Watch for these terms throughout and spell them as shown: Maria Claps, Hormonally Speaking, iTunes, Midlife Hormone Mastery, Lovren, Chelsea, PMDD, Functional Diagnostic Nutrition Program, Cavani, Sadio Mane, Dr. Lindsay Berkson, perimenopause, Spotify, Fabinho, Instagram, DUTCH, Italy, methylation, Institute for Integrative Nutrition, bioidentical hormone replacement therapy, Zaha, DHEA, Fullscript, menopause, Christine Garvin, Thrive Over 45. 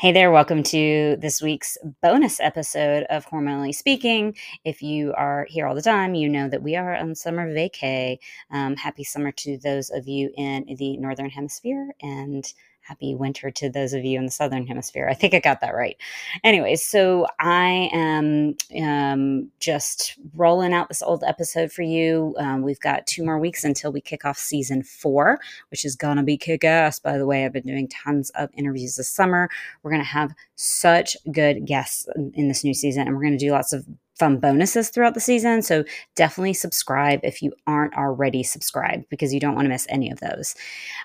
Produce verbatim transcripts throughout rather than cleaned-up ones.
Hey there, welcome to this week's bonus episode of Hormonally Speaking. If you are here all the time, you know that we are on summer vacay. Um, happy summer to those of you in the Northern Hemisphere and happy winter to those of you in the Southern Hemisphere. I think I got that right. Anyways, so I am um, just rolling out this old episode for you. Um, we've got two more weeks until we kick off season four, which is going to be kick-ass, by the way. I've been doing tons of interviews this summer. We're going to have such good guests in this new season, and we're going to do lots of fun bonuses throughout the season. So definitely subscribe if you aren't already subscribed, because you don't want to miss any of those.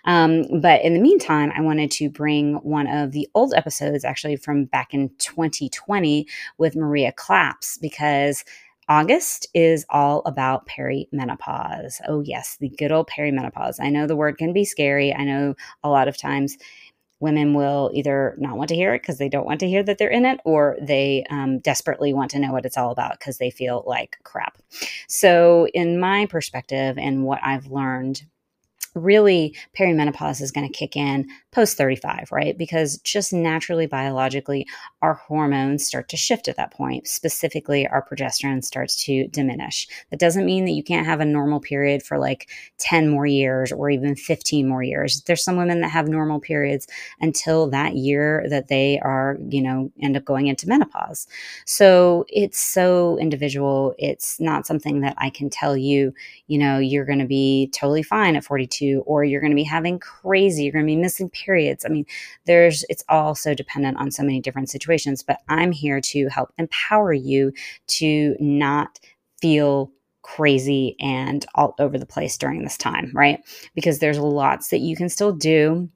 Um, but in the meantime, I wanted to bring one of the old episodes actually from back in twenty twenty with Maria Claps, because August is all about perimenopause. Oh yes, the good old perimenopause. I know the word can be scary. I know a lot of times women will either not want to hear it because they don't want to hear that they're in it, or they um, desperately want to know what it's all about because they feel like crap. So in my perspective and what I've learned, really perimenopause is going to kick in post thirty-five, right? Because just naturally, biologically, our hormones start to shift at that point. Specifically, our progesterone starts to diminish. That doesn't mean that you can't have a normal period for like ten more years or even fifteen more years. There's some women that have normal periods until that year that they are, you know, end up going into menopause. So it's so individual. It's not something that I can tell you, you know, you're going to be totally fine at forty-two. Or you're going to be having crazy, you're going to be missing periods. I mean, there's, it's all so dependent on so many different situations, but I'm here to help empower you to not feel crazy and all over the place during this time, right? Because there's lots that you can still do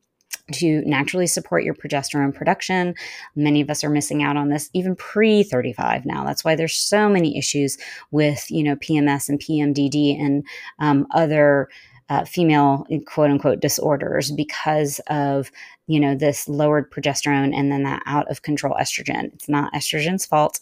to naturally support your progesterone production. Many of us are missing out on this even pre thirty-five now. That's why there's so many issues with, you know, P M S and P M D D and um, other Uh, female quote unquote disorders, because of, you know, this lowered progesterone and then that out of control estrogen. It's not estrogen's fault.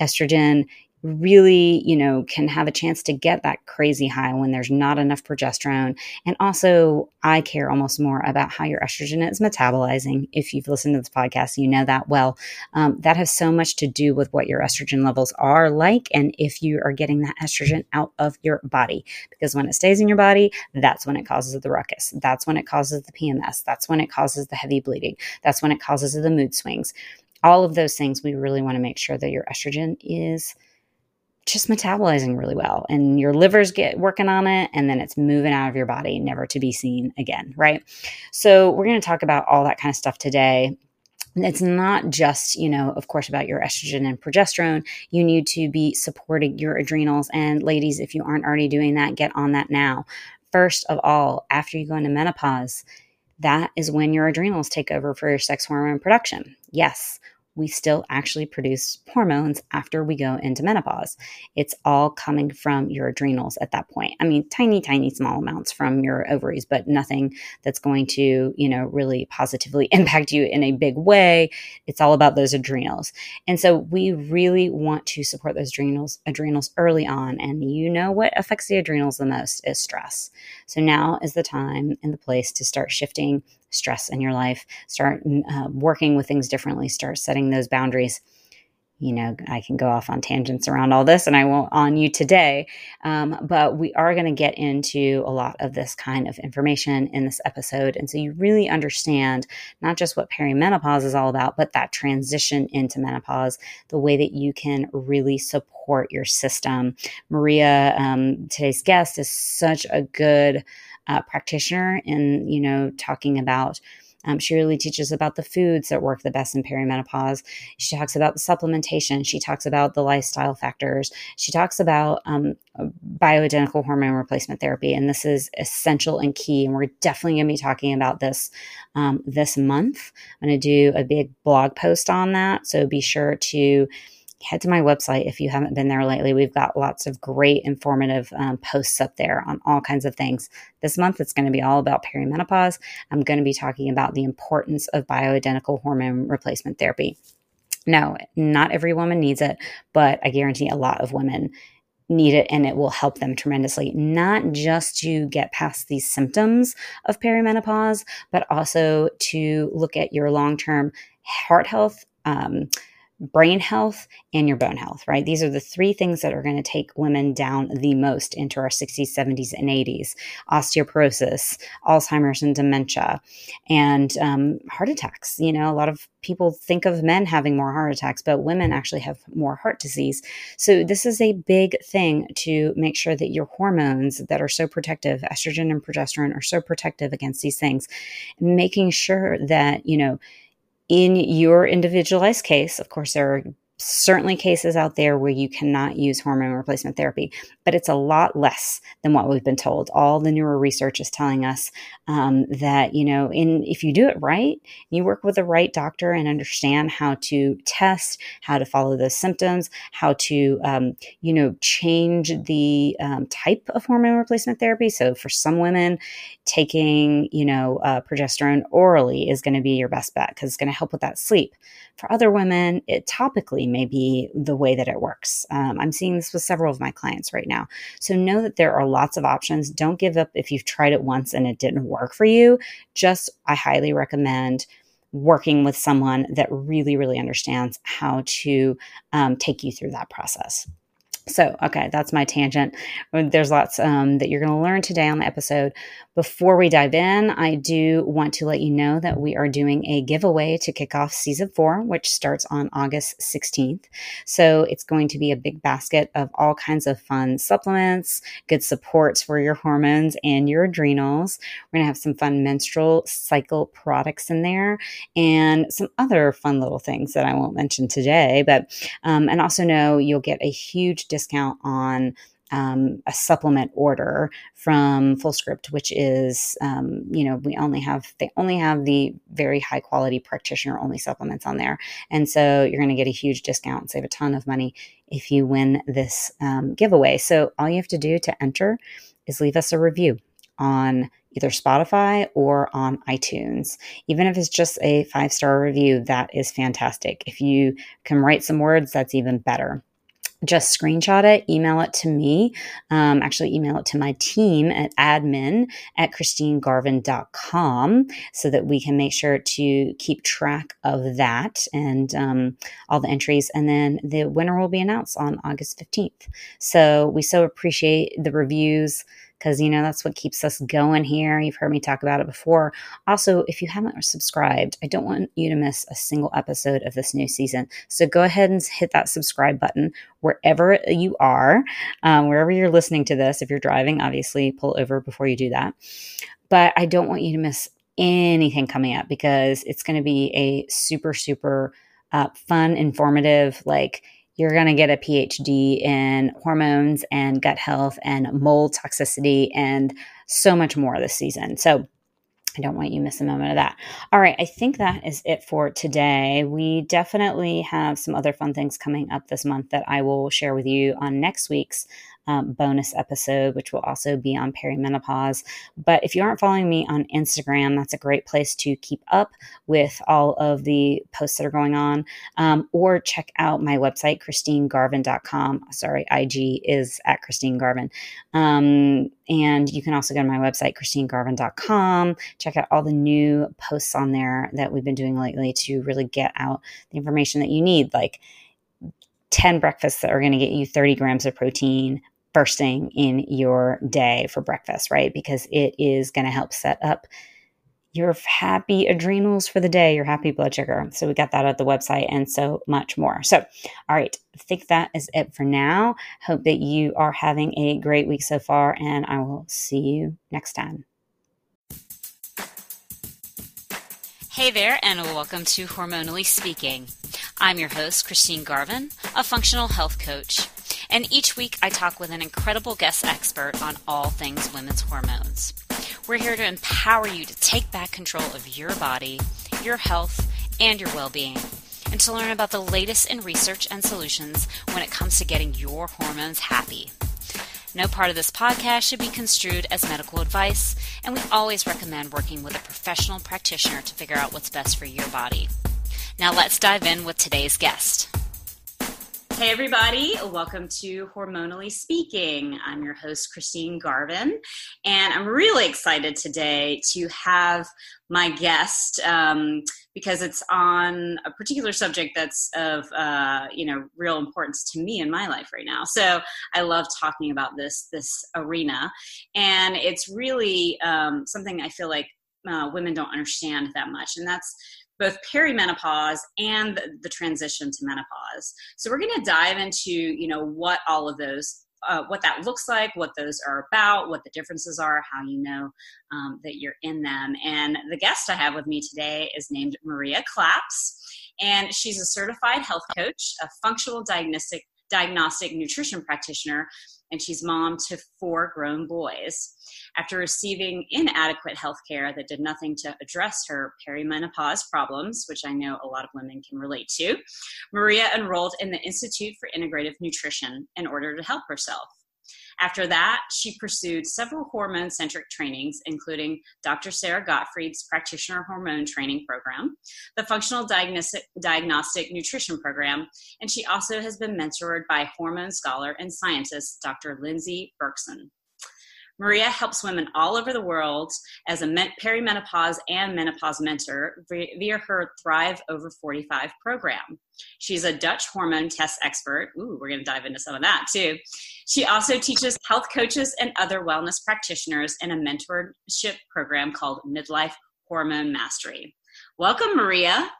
Estrogen really, you know, can have a chance to get that crazy high when there's not enough progesterone. And also, I care almost more about how your estrogen is metabolizing. If you've listened to this podcast, you know that well. Um, that has so much to do with what your estrogen levels are like, and if you are getting that estrogen out of your body. Because when it stays in your body, that's when it causes the ruckus. That's when it causes the P M S. That's when it causes the heavy bleeding. That's when it causes the mood swings. All of those things, we really want to make sure that your estrogen is just metabolizing really well, and your liver's get working on it, and then it's moving out of your body, never to be seen again, right? So we're going to talk about all that kind of stuff today. It's not just, you know, of course, about your estrogen and progesterone. You need to be supporting your adrenals. And ladies, if you aren't already doing that, get on that now. First of all, after you go into menopause, that is when your adrenals take over for your sex hormone production. Yes, we still actually produce hormones after we go into menopause. It's all coming from your adrenals at that point. I mean, tiny, tiny, small amounts from your ovaries, but nothing that's going to, you know, really positively impact you in a big way. It's all about those adrenals. And so we really want to support those adrenals, adrenals early on. And you know what affects the adrenals the most is stress. So now is the time and the place to start shifting stress in your life, start uh, working with things differently, start setting those boundaries. You know, I can go off on tangents around all this, and I won't on you today, um, but we are going to get into a lot of this kind of information in this episode. And so you really understand not just what perimenopause is all about, but that transition into menopause, the way that you can really support your system. Maria, um, today's guest, is such a good uh, practitioner in, you know, talking about Um, she really teaches about the foods that work the best in perimenopause. She talks about the supplementation. She talks about the lifestyle factors. She talks about um, bioidentical hormone replacement therapy, and this is essential and key. And we're definitely going to be talking about this um, this month. I'm going to do a big blog post on that, so be sure to head to my website if you haven't been there lately. We've got lots of great informative um, posts up there on all kinds of things. This month, it's going to be all about perimenopause. I'm going to be talking about the importance of bioidentical hormone replacement therapy. Now, not every woman needs it, but I guarantee a lot of women need it, and it will help them tremendously, not just to get past these symptoms of perimenopause, but also to look at your long-term heart health, um, brain health, and your bone health, right? These are the three things that are going to take women down the most into our sixties, seventies, and eighties. Osteoporosis, Alzheimer's and dementia, and um, heart attacks. You know, a lot of people think of men having more heart attacks, but women actually have more heart disease. So this is a big thing to make sure that your hormones that are so protective, estrogen and progesterone, are so protective against these things, making sure that, you know, in your individualized case, of course, there are certainly cases out there where you cannot use hormone replacement therapy, but it's a lot less than what we've been told. All the newer research is telling us um, that, you know, in if you do it right, you work with the right doctor and understand how to test, how to follow those symptoms, how to, um, you know, change the um, type of hormone replacement therapy. So for some women, taking, you know, uh, progesterone orally is going to be your best bet because it's going to help with that sleep. For other women, it topically may be the way that it works. Um, I'm seeing this with several of my clients right now. So know that there are lots of options. Don't give up if you've tried it once and it didn't work for you. Just, I highly recommend working with someone that really, really understands how to um, take you through that process. So, okay, that's my tangent. There's lots um, that you're going to learn today on the episode. Before we dive in, I do want to let you know that we are doing a giveaway to kick off season four, which starts on August sixteenth. So it's going to be a big basket of all kinds of fun supplements, good supports for your hormones and your adrenals. We're going to have some fun menstrual cycle products in there and some other fun little things that I won't mention today. But, um, and also know you'll get a huge discount on um, a supplement order from Fullscript, which is, um, you know, we only have, they only have the very high quality practitioner only supplements on there. And so you're going to get a huge discount and save a ton of money if you win this um, giveaway. So all you have to do to enter is leave us a review on either Spotify or on iTunes. Even if it's just a five-star review, that is fantastic. If you can write some words, that's even better. Just screenshot it, email it to me, um, actually email it to my team at admin at christine garvin dot com so that we can make sure to keep track of that and um, all the entries. And then the winner will be announced on August fifteenth. So we so appreciate the reviews because, you know, that's what keeps us going here. You've heard me talk about it before. Also, if you haven't subscribed, I don't want you to miss a single episode of this new season. So go ahead and hit that subscribe button wherever you are, um, wherever you're listening to this. If you're driving, obviously pull over before you do that. But I don't want you to miss anything coming up because it's going to be a super, super uh, fun, informative, like, you're going to get a P H D in hormones and gut health and mold toxicity and so much more this season. So I don't want you to miss a moment of that. All right. I think that is it for today. We definitely have some other fun things coming up this month that I will share with you on next week's Um, bonus episode, which will also be on perimenopause. But if you aren't following me on Instagram, that's a great place to keep up with all of the posts that are going on. Um, or check out my website, christine garvin dot com. Sorry, I G is at Christine Garvin. Um, and you can also go to my website, christine garvin dot com. Check out all the new posts on there that we've been doing lately to really get out the information that you need, like ten breakfasts that are going to get you thirty grams of protein first thing in your day for breakfast, right? Because it is going to help set up your happy adrenals for the day, your happy blood sugar. So we got that at the website and so much more. So, all right, I think that is it for now. Hope that you are having a great week so far, and I will see you next time. Hey there, and welcome to Hormonally Speaking. I'm your host, Christine Garvin, a functional health coach. And each week I talk with an incredible guest expert on all things women's hormones. We're here to empower you to take back control of your body, your health, and your well-being, and to learn about the latest in research and solutions when it comes to getting your hormones happy. No part of this podcast should be construed as medical advice, and we always recommend working with a professional practitioner to figure out what's best for your body. Now let's dive in with today's guest. Hey everybody, welcome to Hormonally Speaking. I'm your host, Christine Garvin, and I'm really excited today to have my guest um, because it's on a particular subject that's of, uh, you know, real importance to me in my life right now. So I love talking about this, this arena, and it's really um, something I feel like uh, women don't understand that much, and that's both perimenopause and the transition to menopause. So we're going to dive into, you know, what all of those, uh, what that looks like, what those are about, what the differences are, how you know um, that you're in them. And the guest I have with me today is named Maria Claps, and she's a certified health coach, a functional diagnostic diagnostic nutrition practitioner, and she's mom to four grown boys. After receiving inadequate health care that did nothing to address her perimenopause problems, which I know a lot of women can relate to, Maria enrolled in the Institute for Integrative Nutrition in order to help herself. After that, she pursued several hormone-centric trainings, including Doctor Sarah Gottfried's Practitioner Hormone Training Program, the Functional Diagnostic, Diagnostic Nutrition Program, and she also has been mentored by hormone scholar and scientist Doctor Lindsay Berkson. Maria helps women all over the world as a perimenopause and menopause mentor via her Thrive Over forty-five program. She's a Dutch hormone test expert. Ooh, we're going to dive into some of that too. She also teaches health coaches and other wellness practitioners in a mentorship program called Midlife Hormone Mastery. Welcome, Maria.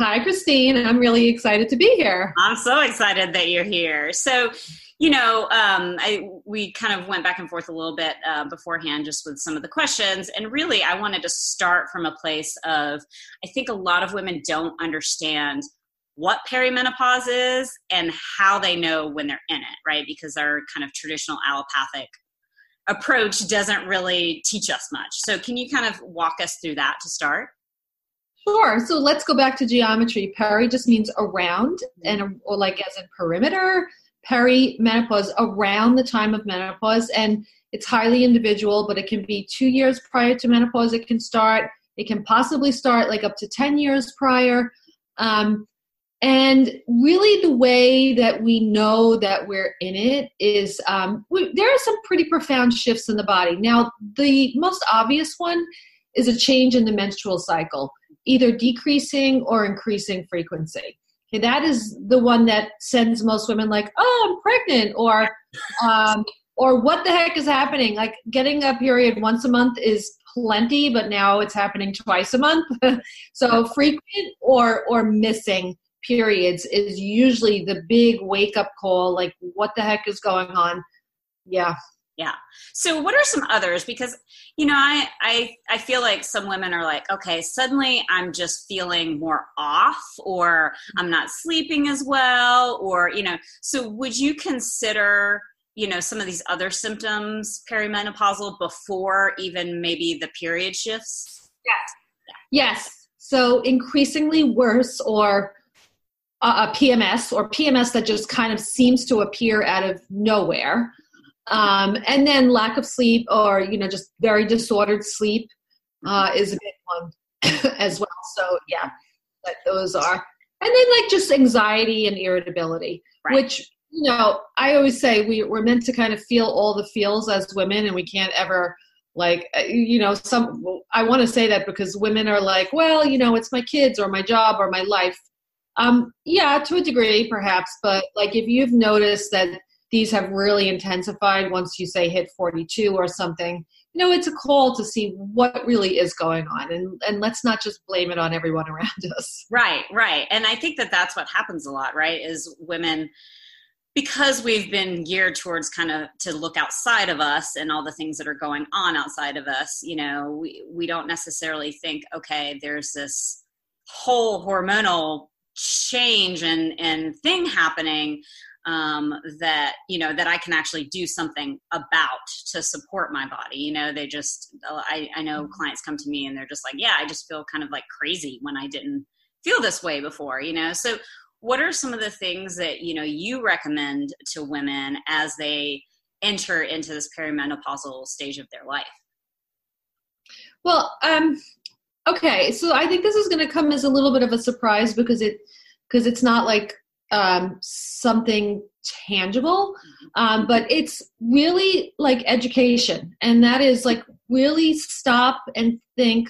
Hi, Christine. I'm really excited to be here. I'm so excited that you're here. So, you know, um, I, we kind of went back and forth a little bit uh, beforehand just with some of the questions. And really, I wanted to start from a place of, I think a lot of women don't understand what perimenopause is and how they know when they're in it, right? Because our kind of traditional allopathic approach doesn't really teach us much. So can you kind of walk us through that to start? Sure. So let's go back to geometry. Peri just means around, and or like as in perimeter. Perimenopause, around the time of menopause, and it's highly individual, but it can be two years prior to menopause. It can start, it can possibly start like up to ten years prior. Um, and really the way that we know that we're in it is um, we, there are some pretty profound shifts in the body. Now, the most obvious one is a change in the menstrual cycle, either decreasing or increasing frequency. Okay, that is the one that sends most women like, oh, I'm pregnant, or um, or what the heck is happening? Like getting a period once a month is plenty, but now it's happening twice a month. So frequent or or missing periods is usually the big wake-up call, like what the heck is going on? Yeah. Yeah. So what are some others? Because, you know, I, I, I feel like some women are like, okay, suddenly I'm just feeling more off, or I'm not sleeping as well, or, you know, so would you consider, you know, some of these other symptoms perimenopausal before even maybe the period shifts? Yes. Yes. So increasingly worse, or a P M S, or P M S that just kind of seems to appear out of nowhere. Um, and then lack of sleep, or, you know, just very disordered sleep uh, is a big one as well. So, yeah, but those are. And then, like, just anxiety and irritability, right. Which, you know, I always say we, we're meant to kind of feel all the feels as women, and we can't ever, like, you know, some. I want to say that because women are like, well, you know, it's my kids or my job or my life. Um, yeah, to a degree, perhaps. But, like, if you've noticed that these have really intensified once you say hit forty-two or something, you know, it's a call to see what really is going on. And, and let's not just blame it on everyone around us. Right, right. And I think that that's what happens a lot, right, is women, because we've been geared towards kind of to look outside of us and all the things that are going on outside of us, you know, we, we don't necessarily think, okay, there's this whole hormonal change and, and thing happening Um, that, you know, that I can actually do something about to support my body. You know, they just, I, I know clients come to me and they're just like, yeah, I just feel kind of like crazy when I didn't feel this way before, you know? So what are some of the things that, you know, you recommend to women as they enter into this perimenopausal stage of their life? Well, um, okay. So I think this is going to come as a little bit of a surprise because it, because it's not like, um, something tangible, um, but it's really like education. And that is like really stop and think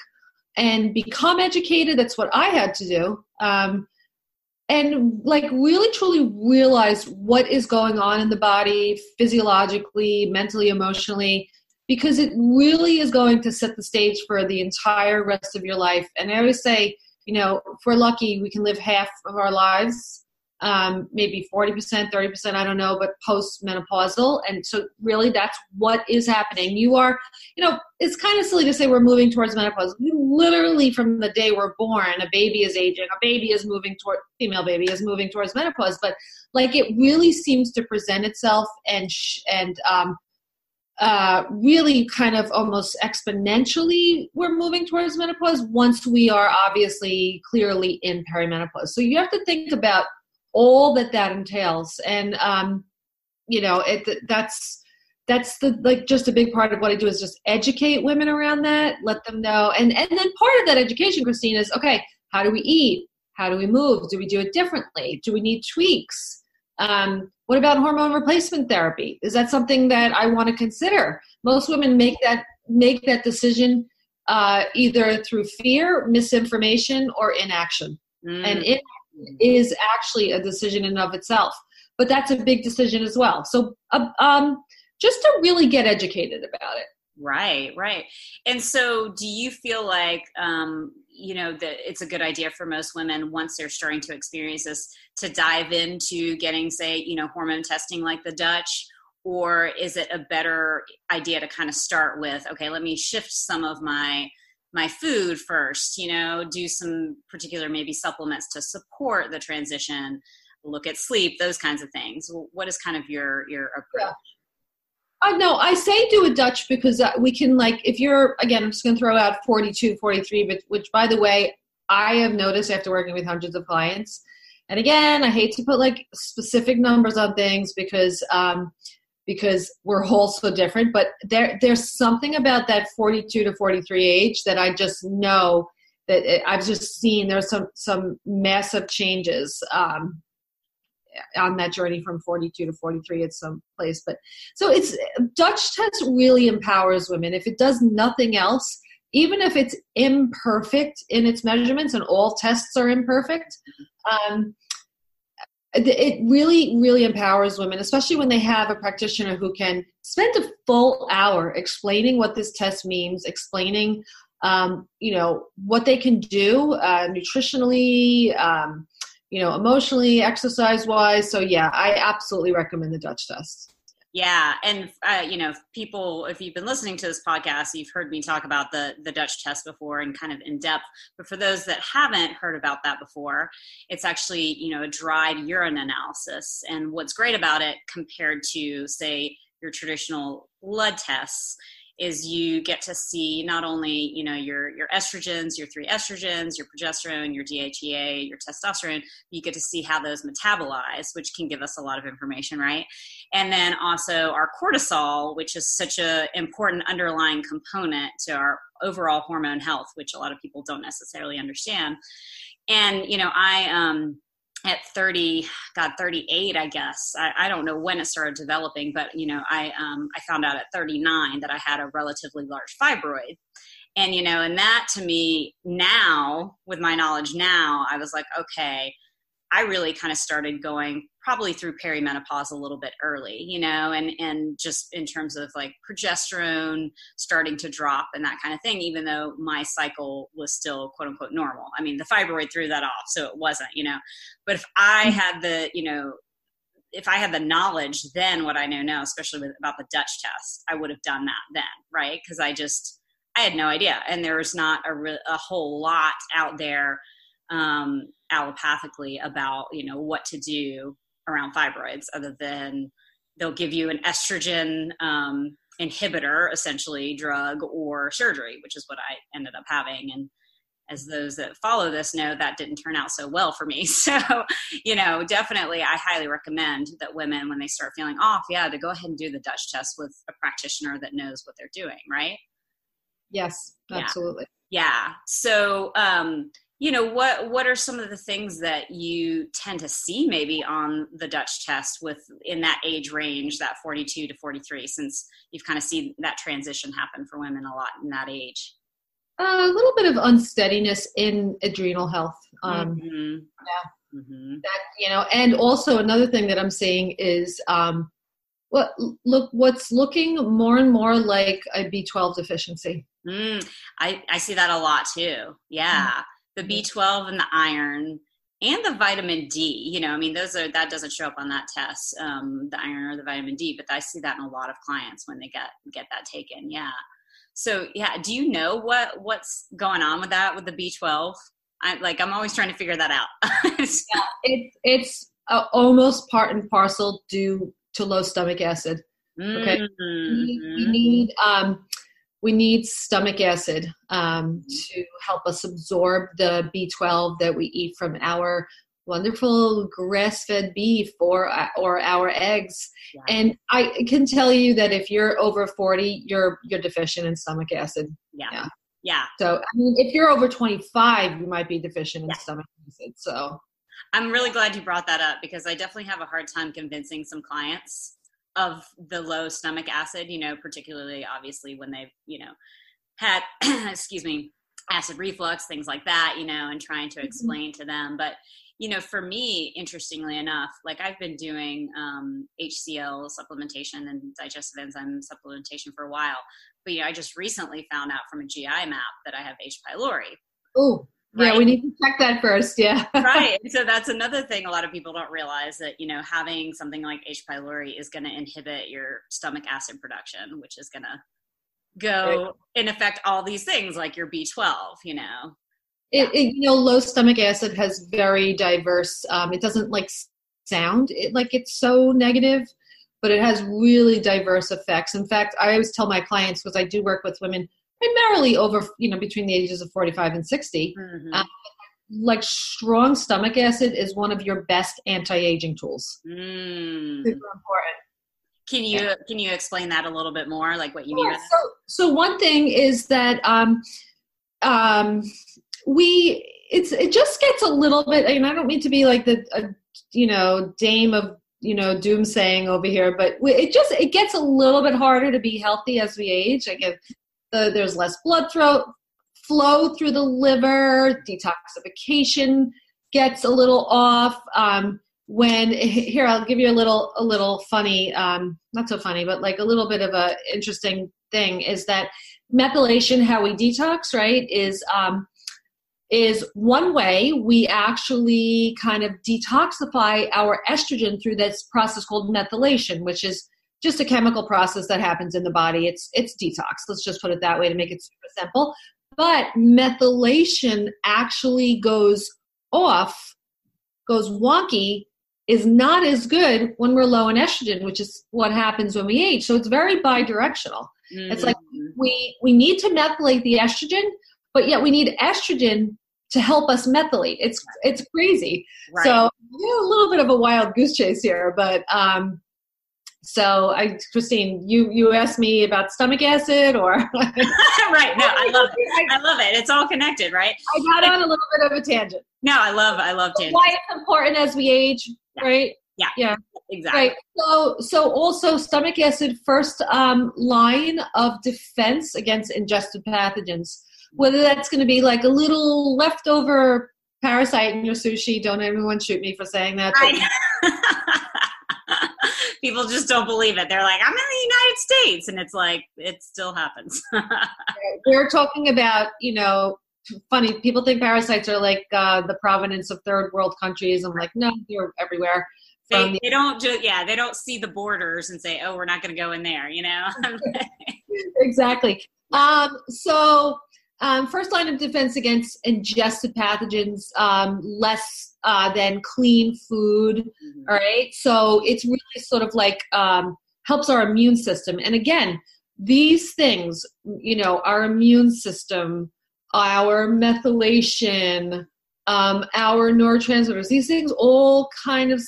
and become educated. That's what I had to do. Um, and like really truly realize what is going on in the body physiologically, mentally, emotionally, because it really is going to set the stage for the entire rest of your life. And I always say, you know, if we're lucky, we can live half of our lives, um, maybe forty percent, thirty percent, I don't know, but post-menopausal. And so really that's what is happening. You are, you know, it's kind of silly to say we're moving towards menopause. We literally from the day we're born, a baby is aging, a baby is moving toward, female baby is moving towards menopause. But like it really seems to present itself and, sh- and um, uh, really kind of almost exponentially we're moving towards menopause once we are obviously clearly in perimenopause. So you have to think about all that that entails. And, um, you know, it, that's, that's the, like just a big part of what I do is just educate women around that, let them know. And, and then part of that education, Christine, is okay, how do we eat? How do we move? Do we do it differently? Do we need tweaks? Um, what about hormone replacement therapy? Is that something that I want to consider? Most women make that make that decision uh, either through fear, misinformation, or inaction. Mm. And it is actually a decision in and of itself. But that's a big decision as well. So uh, um, just to really get educated about it. Right, right. And so do you feel like, um, you know, that it's a good idea for most women once they're starting to experience this to dive into getting, say, you know, hormone testing like the Dutch, or is it a better idea to kind of start with, okay, let me shift some of my, my food first, you know, do some particular maybe supplements to support the transition, look at sleep, those kinds of things. What is kind of your, your approach? Yeah. Uh, no, I say do a Dutch because uh, we can like, if you're, again, I'm just going to throw out forty-two, forty-three, but, which by the way, I have noticed after working with hundreds of clients. And again, I hate to put like specific numbers on things because, um, because we're all so different, but there, there's something about that forty-two to forty-three age that I just know that it, I've just seen there's some, some massive changes, um, on that journey from forty-two to forty-three at some place. But so it's Dutch test really empowers women. If it does nothing else, even if it's imperfect in its measurements, and all tests are imperfect, um, it really, really empowers women, especially when they have a practitioner who can spend a full hour explaining what this test means, explaining, um, you know, what they can do uh, nutritionally, um, you know, emotionally, exercise-wise. So yeah, I absolutely recommend the Dutch test. Yeah. And, uh, you know, if people, if you've been listening to this podcast, you've heard me talk about the, the Dutch test before and kind of in depth. But for those that haven't heard about that before, it's actually, you know, a dried urine analysis. And what's great about it compared to, say, your traditional blood tests is you get to see not only, you know, your, your estrogens, your three estrogens, your progesterone, your D H E A, your testosterone, you get to see how those metabolize, which can give us a lot of information, right? And then also our cortisol, which is such an important underlying component to our overall hormone health, which a lot of people don't necessarily understand. And, you know, I, um, at thirty, God, thirty-eight, I guess. I, I don't know when it started developing, but, you know, I um, I found out at thirty-nine that I had a relatively large fibroid. And, you know, and that to me now, with my knowledge now, I was like, okay, I really kind of started going probably through perimenopause a little bit early, you know, and, and just in terms of like progesterone starting to drop and that kind of thing, even though my cycle was still quote unquote normal. I mean, the fibroid threw that off, so it wasn't, you know, but if I had the, you know, if I had the knowledge then what I know now, especially with, about the Dutch test, I would have done that then, right? Because I just, I had no idea. And there was not a, re- a whole lot out there um, allopathically about, you know, what to do around fibroids other than they'll give you an estrogen, um, inhibitor, essentially drug or surgery, which is what I ended up having. And as those that follow this know, that didn't turn out so well for me. So, you know, definitely I highly recommend that women, when they start feeling off, yeah, to go ahead and do the Dutch test with a practitioner that knows what they're doing. Right. Yes, absolutely. Yeah. yeah. So, um, you know, what, what are some of the things that you tend to see maybe on the DUTCH test with in that age range, that forty-two to forty-three, since you've kind of seen that transition happen for women a lot in that age? A little bit of unsteadiness in adrenal health. Um, mm-hmm. Yeah. Mm-hmm. That, you know, and also another thing that I'm seeing is um, what look what's looking more and more like a B twelve deficiency. Mm, I, I see that a lot too. Yeah. The B twelve and the iron and the vitamin D, you know, I mean, those are, that doesn't show up on that test, um, the iron or the vitamin D, but I see that in a lot of clients when they get, get that taken. Yeah. So yeah. Do you know what, what's going on with that, with the B twelve? I like, I'm always trying to figure that out. yeah, it, it's uh, almost part and parcel due to low stomach acid. Okay. Mm-hmm. We, we need, um, We need stomach acid um, to help us absorb the B twelve that we eat from our wonderful grass-fed beef or, or our eggs. Yeah. And I can tell you that if you're over forty, you're you're deficient in stomach acid. Yeah. Yeah. yeah. So, I mean, if you're over twenty-five, you might be deficient in yeah. stomach acid. So, I'm really glad you brought that up, because I definitely have a hard time convincing some clients of the low stomach acid, you know, particularly obviously when they've, you know, had, excuse me, acid reflux, things like that, you know, and trying to explain mm-hmm. to them. But, you know, for me, interestingly enough, like I've been doing um, H C L supplementation and digestive enzyme supplementation for a while, but, you know, I just recently found out from a G I map that I have H. pylori. Ooh. Right? Yeah, we need to check that first. Yeah. Right. So that's another thing a lot of people don't realize, that, you know, having something like H. pylori is going to inhibit your stomach acid production, which is going to go and affect all these things like your B twelve, you know. It, yeah. it, you know, low stomach acid has very diverse, um, it doesn't like sound it, like it's so negative, but it has really diverse effects. In fact, I always tell my clients, because I do work with women primarily over, you know, between the ages of forty-five and sixty, mm-hmm. um, like strong stomach acid is one of your best anti-aging tools. Mm. Super important. Can you, yeah. can you explain that a little bit more? Like what you yeah, mean? So, so one thing is that um, um, we, it's, it just gets a little bit, and I don't mean to be like the, uh, you know, dame of, you know, doomsaying over here, but we, it just, it gets a little bit harder to be healthy as we age. I give The, there's less blood throat, flow through the liver, detoxification gets a little off. Um, when here, I'll give you a little a little funny, um, not so funny, but like a little bit of a interesting thing is that methylation, how we detox, right, is um, is one way we actually kind of detoxify our estrogen through this process called methylation, which is just a chemical process that happens in the body. It's it's detox. Let's just put it that way to make it super simple. But methylation actually goes off, goes wonky, is not as good when we're low in estrogen, which is what happens when we age. So it's very bidirectional. Mm-hmm. It's like we we need to methylate the estrogen, but yet we need estrogen to help us methylate. It's it's crazy. Right. So you know, a little bit of a wild goose chase here, but um, So, I, Christine, you, you asked me about stomach acid or... right, no, I love it. I love it. It's all connected, right? I got on a little bit of a tangent. No, I love I love tangents. Why it's important as we age, yeah. right? Yeah, yeah, exactly. Right. So, so also stomach acid, first um, line of defense against ingested pathogens, whether that's going to be like a little leftover parasite in your sushi. Don't everyone shoot me for saying that. Right. People just don't believe it. They're like, I'm in the United States. And it's like, it still happens. We're talking about, you know, funny. People think parasites are like uh, the provenance of third world countries. I'm like, no, they're everywhere. They, the- they don't just, yeah, they don't see the borders and say, oh, we're not going to go in there, you know? Exactly. Um, so um, first line of defense against ingested pathogens, um, less Uh, then clean food, mm-hmm. all right? So it's really sort of like um, helps our immune system. And again, these things, you know, our immune system, our methylation, um, our neurotransmitters, these things all kind of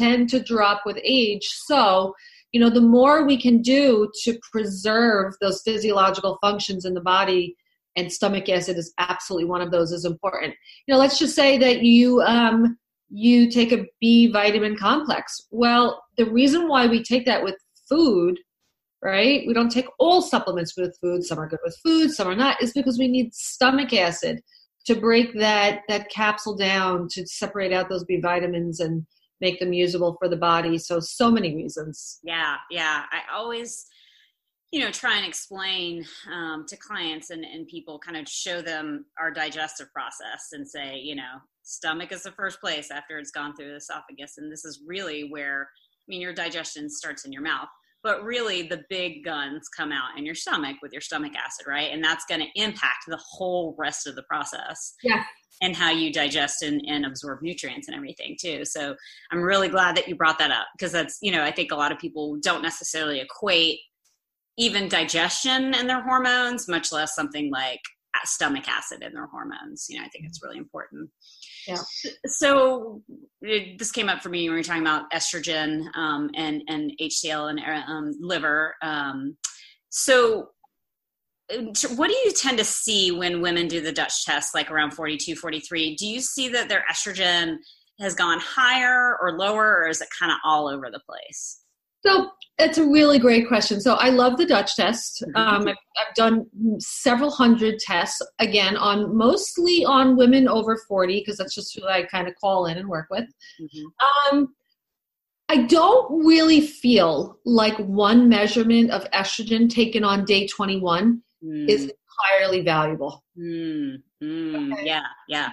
tend to drop with age. So, you know, the more we can do to preserve those physiological functions in the body and stomach acid is absolutely one of those is important. You know, let's just say that you um, you take a B vitamin complex. Well, the reason why we take that with food, right? We don't take all supplements with food. Some are good with food, some are not. Is because we need stomach acid to break that that capsule down to separate out those B vitamins and make them usable for the body. So, so many reasons. Yeah, yeah. I always, you know, try and explain um, to clients and, and people, kind of show them our digestive process and say, you know, stomach is the first place after it's gone through the esophagus. And this is really where, I mean, your digestion starts in your mouth, but really the big guns come out in your stomach with your stomach acid, right? And that's going to impact the whole rest of the process. Yeah. And how you digest and, and absorb nutrients and everything too. So I'm really glad that you brought that up, because that's, you know, I think a lot of people don't necessarily equate even digestion and their hormones, much less something like stomach acid and their hormones. You know, I think it's really important. Yeah. So it, this came up for me when we were talking about estrogen um, and, and H C L and um, liver. Um, so what do you tend to see when women do the Dutch test, like around forty-two, forty-three? Do you see that their estrogen has gone higher or lower, or is it kind of all over the place? So it's a really great question. So I love the Dutch test. Um, I've, I've done several hundred tests, again, on mostly on women over forty, because that's just who I kind of call in and work with. Mm-hmm. Um, I don't really feel like one measurement of estrogen taken on day twenty-one mm. is entirely valuable. Mm. Mm. Okay. Yeah, yeah.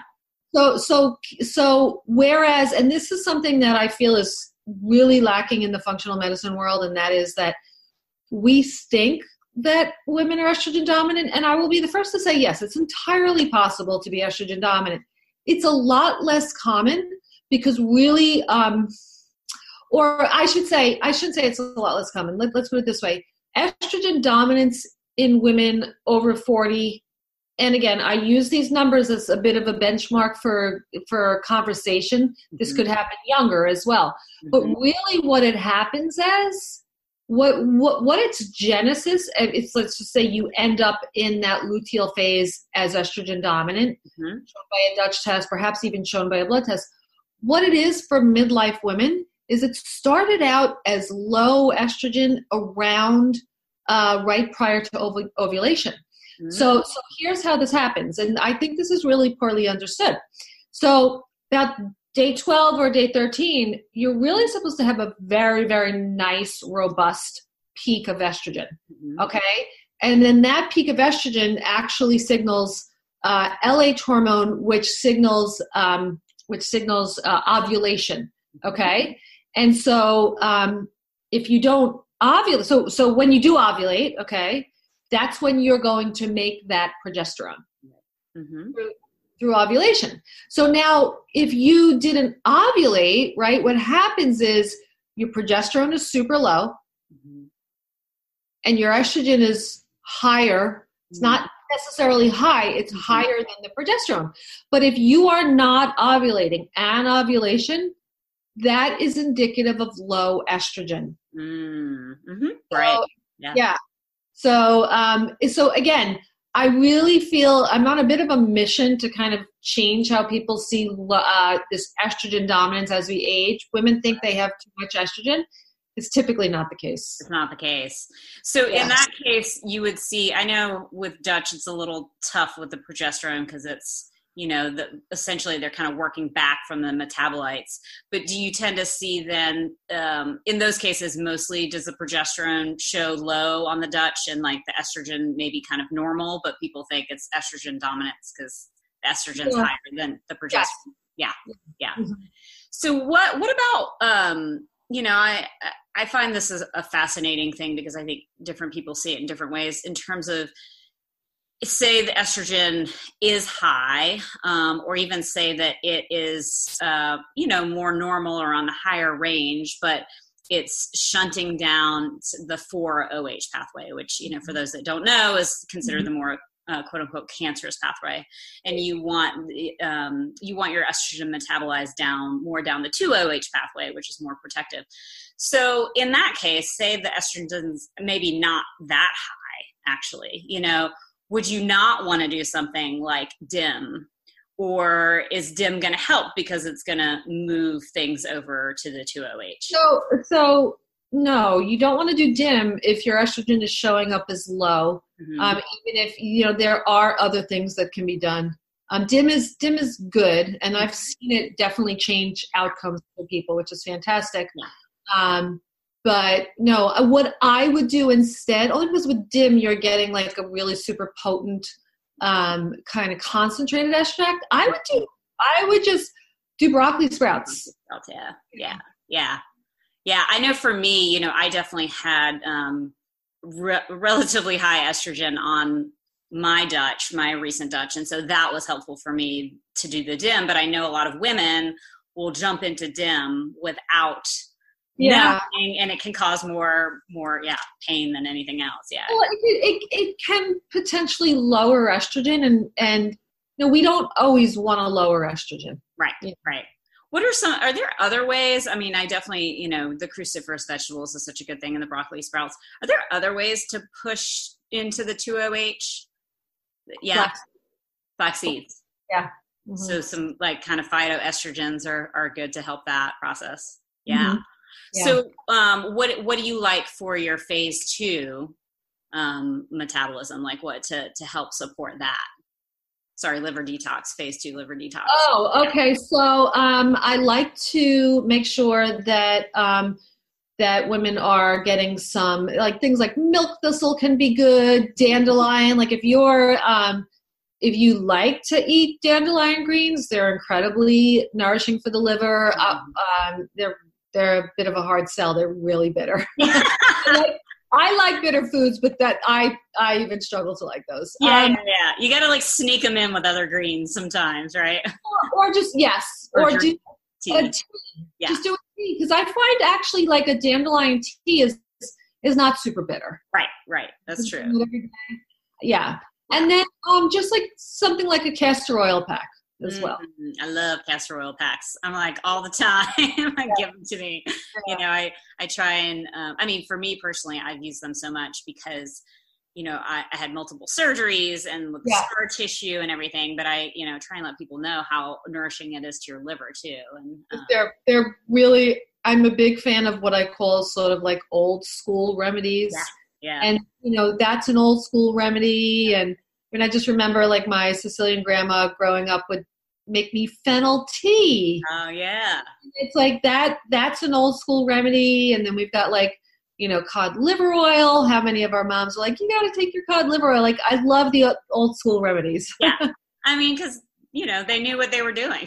So, so, so whereas, and this is something that I feel is really lacking in the functional medicine world, and that is that we think that women are estrogen dominant, and I will be the first to say, yes, it's entirely possible to be estrogen dominant. It's a lot less common because really, um, or I should say, I shouldn't say it's a lot less common. Let, let's put it this way. Estrogen dominance in women over forty, and again, I use these numbers as a bit of a benchmark for, for conversation. Mm-hmm. This could happen younger as well. Mm-hmm. But really what it happens as, what what what its genesis, it's let's just say you end up in that luteal phase as estrogen dominant, mm-hmm. shown by a Dutch test, perhaps even shown by a blood test. What it is for midlife women is it started out as low estrogen around uh, right prior to ov- ovulation. So, so here's how this happens, and I think this is really poorly understood. So about day twelve or day thirteen, you're really supposed to have a very, very nice, robust peak of estrogen, mm-hmm. okay? And then that peak of estrogen actually signals uh, L H hormone, which signals um, which signals uh, ovulation, okay? And so um, if you don't ovulate, so so when you do ovulate, okay, that's when you're going to make that progesterone mm-hmm. through, through ovulation. So now if you didn't ovulate, right, what happens is your progesterone is super low mm-hmm. and your estrogen is higher. It's mm-hmm. not necessarily high. It's mm-hmm. higher than the progesterone. But if you are not ovulating, anovulation, that is indicative of low estrogen. Mm-hmm. So, right. Yeah. yeah. So, um, so again, I really feel I'm on a bit of a mission to kind of change how people see uh, this estrogen dominance as we age. Women think they have too much estrogen. It's typically not the case. It's not the case. So yeah. In that case, you would see, I know with Dutch, it's a little tough with the progesterone because it's, you know, the, essentially they're kind of working back from the metabolites. But do you tend to see then, um, in those cases, mostly does the progesterone show low on the Dutch and like the estrogen maybe kind of normal, but people think it's estrogen dominance because the estrogen's yeah. higher than the progesterone. Yes. Yeah. Yeah. Mm-hmm. So what, what about, um, you know, I, I find this is a fascinating thing because I think different people see it in different ways in terms of, say the estrogen is high, um, or even say that it is, uh, you know, more normal or on the higher range, but it's shunting down the four O H pathway, which, you know, for those that don't know, is considered the more uh, quote unquote cancerous pathway. And you want, um, you want your estrogen metabolized down more down the two O H pathway, which is more protective. So in that case, say the estrogen's maybe not that high, actually, you know, would you not want to do something like D I M? Or is D I M going to help because it's going to move things over to the two oh H? So, so no, you don't want to do D I M if your estrogen is showing up as low. Mm-hmm. Um, even if, you know, there are other things that can be done. Um, D I M is D I M is good, and I've seen it definitely change outcomes for people, which is fantastic. Yeah. Um, but no, what I would do instead, only because with D I M you're getting like a really super potent, um, kind of concentrated extract. I would do, I would just do broccoli sprouts. Yeah. Yeah. Yeah. Yeah. I know for me, you know, I definitely had, um, re- relatively high estrogen on my DUTCH, my recent DUTCH. And so that was helpful for me to do the D I M, but I know a lot of women will jump into D I M without, yeah, knowing, and it can cause more, more, yeah, pain than anything else. Yeah. Well, it, it, it can potentially lower estrogen, and, and, you know, we don't always want to lower estrogen. Right. Yeah. Right. What are some, are there other ways? I mean, I definitely, you know, the cruciferous vegetables is such a good thing, and the broccoli sprouts. Are there other ways to push into the two oh H? Yeah. Flax, Flax seeds. Yeah. Mm-hmm. So some like kind of phytoestrogens are, are good to help that process. Yeah. Mm-hmm. Yeah. So, um, what, what do you like for your phase two, um, metabolism? Like what to, to help support that? Sorry, liver detox, phase two liver detox. Oh, okay. Yeah. So, um, I like to make sure that, um, that women are getting some, like things like milk thistle can be good, dandelion. Like if you're, um, if you like to eat dandelion greens, they're incredibly nourishing for the liver. Mm-hmm. Um, they're, They're a bit of a hard sell. They're really bitter. I, I like bitter foods, but that I, I even struggle to like those. Yeah, um, yeah, yeah. You got to like sneak them in with other greens sometimes, right? Or, or just, yes. Or, or do tea. A tea. Yeah. Just do a tea. Because I find actually like a dandelion tea is is not super bitter. Right, right. That's it's true. Yeah. And then um, just like something like a castor oil pack. As well. Mm, I love castor oil packs. I'm like all the time. I yeah. give them to me. Yeah. You know, I, I try and, um, I mean, for me personally, I've used them so much because, you know, I, I had multiple surgeries and with the yeah. scar tissue and everything, but I, you know, try and let people know how nourishing it is to your liver too. And um, they're, they're really, I'm a big fan of what I call sort of like old school remedies. Yeah. yeah. And, you know, that's an old school remedy. Yeah. And, and I just remember like my Sicilian grandma growing up would make me fennel tea. Oh yeah. It's like that, that's an old school remedy. And then we've got like, you know, cod liver oil. How many of our moms are like, you got to take your cod liver oil. Like I love the old school remedies. Yeah. I mean, cause you know, they knew what they were doing,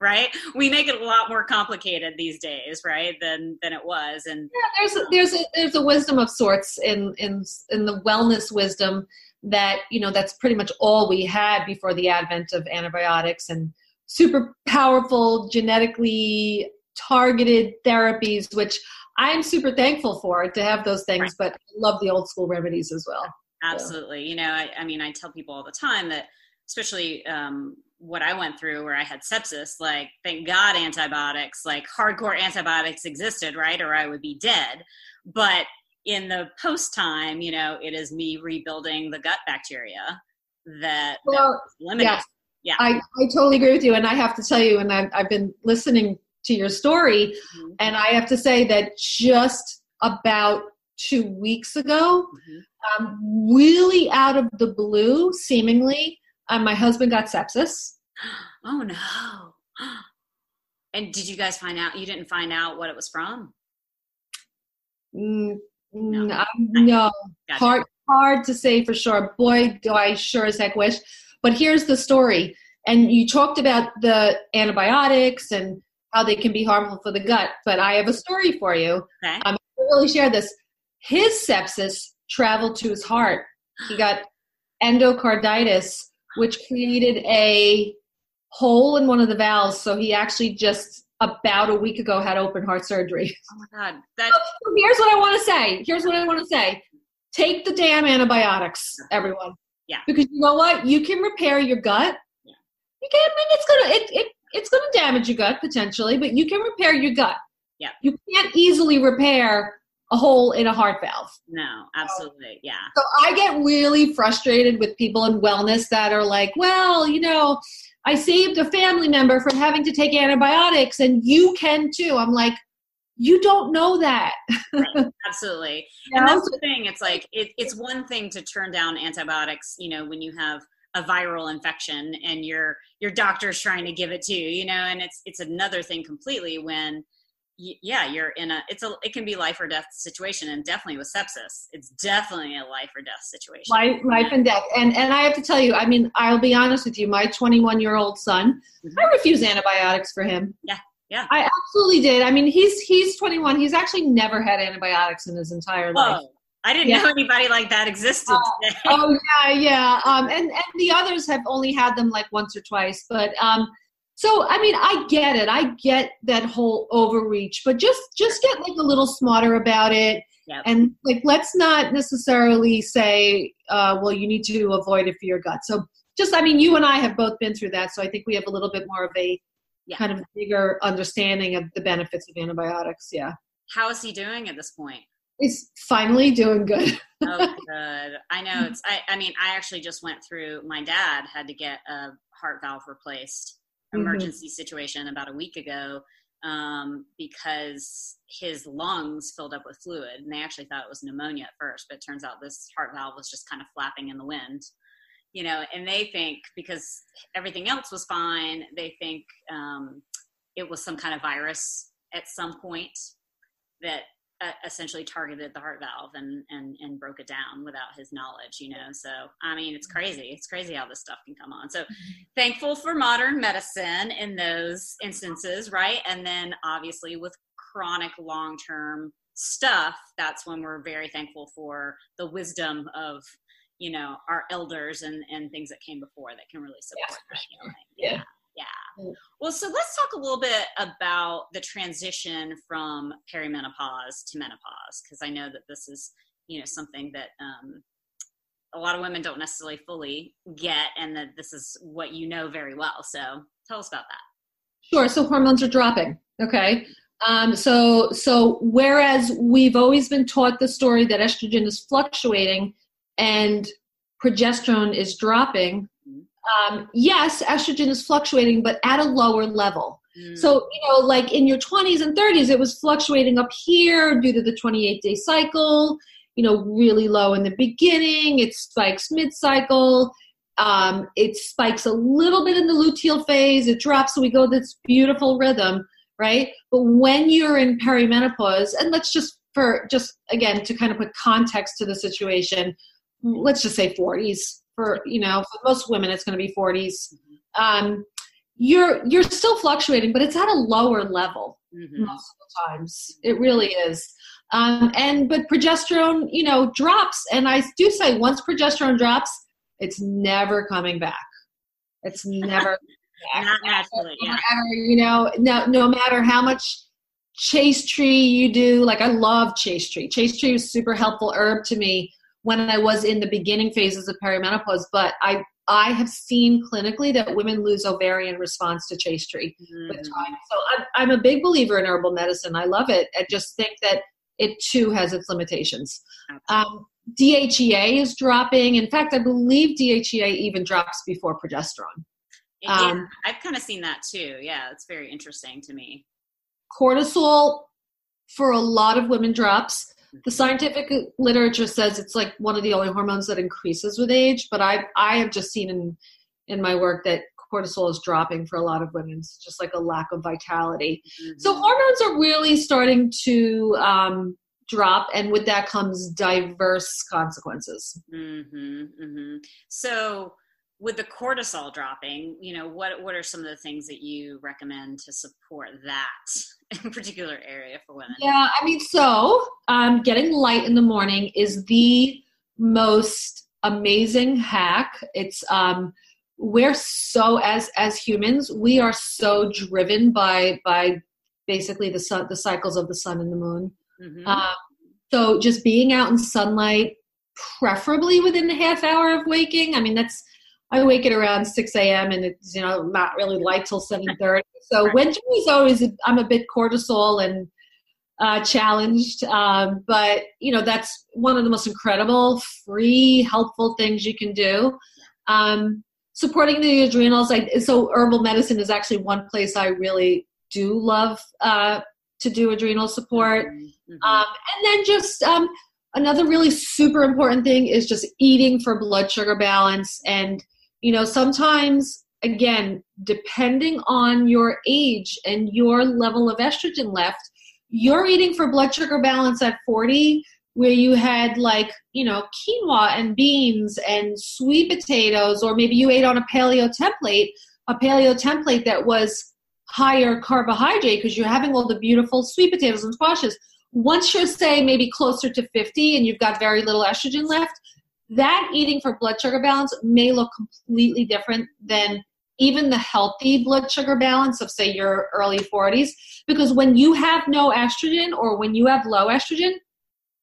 right? We make it a lot more complicated these days, right? Than, than it was. And yeah, there's, a, there's, a, there's a wisdom of sorts in, in, in the wellness wisdom that, you know, that's pretty much all we had before the advent of antibiotics and super powerful genetically targeted therapies, which I'm super thankful for, to have those things, right. But I love the old school remedies as well. Absolutely. So. You know, I, I mean, I tell people all the time that especially um, what I went through where I had sepsis, like thank God antibiotics, like hardcore antibiotics existed, right? Or I would be dead. But in the post time, you know, it is me rebuilding the gut bacteria that, well, that yes, yeah, I, I totally agree with you. And I have to tell you, and I've, I've been listening to your story, mm-hmm. and I have to say that just about two weeks ago, mm-hmm. um, really out of the blue, seemingly, um, my husband got sepsis. Oh no. And did you guys find out, you didn't find out what it was from? Mm. No, no, no. Gotcha. hard hard to say for sure. Boy, do I sure as heck wish. But here's the story. And you talked about the antibiotics and how they can be harmful for the gut. But I have a story for you. Okay. I'm going to really share this. His sepsis traveled to his heart. He got endocarditis, which created a hole in one of the valves. So he actually just about a week ago had open heart surgery. Oh my God. That's- so here's what I want to say. Here's what I want to say. Take the damn antibiotics, everyone. Yeah. Because you know what? You can repair your gut. Yeah. You can, I mean, it's gonna it, it it's gonna damage your gut potentially, but you can repair your gut. Yeah. You can't easily repair a hole in a heart valve. No, absolutely. Yeah. So I get really frustrated with people in wellness that are like, well, you know, I saved a family member from having to take antibiotics and you can too. I'm like, you don't know that. Right. Absolutely. You and know? That's the thing. It's like, it, it's one thing to turn down antibiotics, you know, when you have a viral infection and your, your doctor's trying to give it to you, you know, and it's, it's another thing completely when, yeah, you're in a, it's a, it can be life or death situation. And definitely with sepsis, it's definitely a life or death situation. Life, life and death. And, and I have to tell you, I mean, I'll be honest with you, my twenty-one year old son, mm-hmm. I refuse antibiotics for him. Yeah. Yeah. I absolutely did. I mean, he's, he's twenty-one. He's actually never had antibiotics in his entire Whoa. life. I didn't yeah. know anybody like that existed. Uh, oh yeah. Yeah. Um, and, and the others have only had them like once or twice, but, um, so, I mean, I get it. I get that whole overreach, but just, just get like a little smarter about it. Yep. And like, let's not necessarily say, uh, well, you need to avoid it for your gut. So just, I mean, you and I have both been through that. So I think we have a little bit more of a yeah. kind of bigger understanding of the benefits of antibiotics. Yeah. How is he doing at this point? He's finally doing good. Oh, good. I know. It's, I, I mean, I actually just went through, my dad had to get a heart valve replaced. Emergency situation about a week ago um, because his lungs filled up with fluid, and they actually thought it was pneumonia at first, but it turns out this heart valve was just kind of flapping in the wind, you know, and they think because everything else was fine, they think um, it was some kind of virus at some point that uh, essentially targeted the heart valve and, and, and broke it down without his knowledge, you know? So, I mean, it's crazy. It's crazy how this stuff can come on. So thankful for modern medicine in those instances. Right. And then obviously with chronic long-term stuff, that's when we're very thankful for the wisdom of, you know, our elders and, and things that came before that can really support yeah, that healing. Yeah. yeah. Yeah. Well, so let's talk a little bit about the transition from perimenopause to menopause, because I know that this is, you know, something that um, a lot of women don't necessarily fully get, and that this is what you know very well. So tell us about that. Sure. So hormones are dropping. Okay. Um, so, so whereas we've always been taught the story that estrogen is fluctuating and progesterone is dropping, Um, yes, estrogen is fluctuating, but at a lower level. Mm. So, you know, like in your twenties and thirties, it was fluctuating up here due to the twenty-eight day cycle, you know, really low in the beginning. It spikes mid-cycle. Um, it spikes a little bit in the luteal phase. It drops. So we go this beautiful rhythm, right? But when you're in perimenopause, and let's just for just, again, to kind of put context to the situation, let's just say forties. For, you know, for most women, it's going to be forties. Um, you're you're still fluctuating, but it's at a lower level mm-hmm. most of the times. It really is. Um, and but progesterone, you know, drops. And I do say once progesterone drops, it's never coming back. It's never coming back. Not naturally, no matter, yeah. You know, no, no matter how much chase tree you do. Like I love chase tree. Chase tree was a super helpful herb to me when I was in the beginning phases of perimenopause, but I, I have seen clinically that women lose ovarian response to chase tree mm. with time. So I'm, I'm a big believer in herbal medicine. I love it. I just think that it too has its limitations. Um, D H E A is dropping. In fact, I believe D H E A even drops before progesterone. Yeah, um, I've kind of seen that too. Yeah. It's very interesting to me. Cortisol for a lot of women drops. The scientific literature says it's like one of the only hormones that increases with age, but I I have just seen in in my work that cortisol is dropping for a lot of women. It's just like a lack of vitality. Mm-hmm. So hormones are really starting to um, drop, and with that comes diverse consequences. Mm-hmm, mm-hmm. So with the cortisol dropping, you know, what what are some of the things that you recommend to support that particular area for women? Yeah, I mean, so um, getting light in the morning is the most amazing hack. It's um, we're so as as humans, we are so driven by by basically the sun, the cycles of the sun and the moon. Mm-hmm. Um, so just being out in sunlight, preferably within a half hour of waking. I mean, that's I wake at around six a.m. and it's, you know, not really light till seven thirty. So winter is always, I'm a bit cortisol and uh, challenged. Uh, but, you know, that's one of the most incredible, free, helpful things you can do. Um, supporting the adrenals. I, so herbal medicine is actually one place I really do love uh, to do adrenal support. Mm-hmm. Um, and then just um, another really super important thing is just eating for blood sugar balance. And, you know, sometimes, again, depending on your age and your level of estrogen left, you're eating for blood sugar balance at forty, where you had like, you know, quinoa and beans and sweet potatoes, or maybe you ate on a paleo template, a paleo template that was higher carbohydrate because you're having all the beautiful sweet potatoes and squashes. Once you're, say, maybe closer to fifty and you've got very little estrogen left, that eating for blood sugar balance may look completely different than even the healthy blood sugar balance of, say, your early forties, because when you have no estrogen or when you have low estrogen,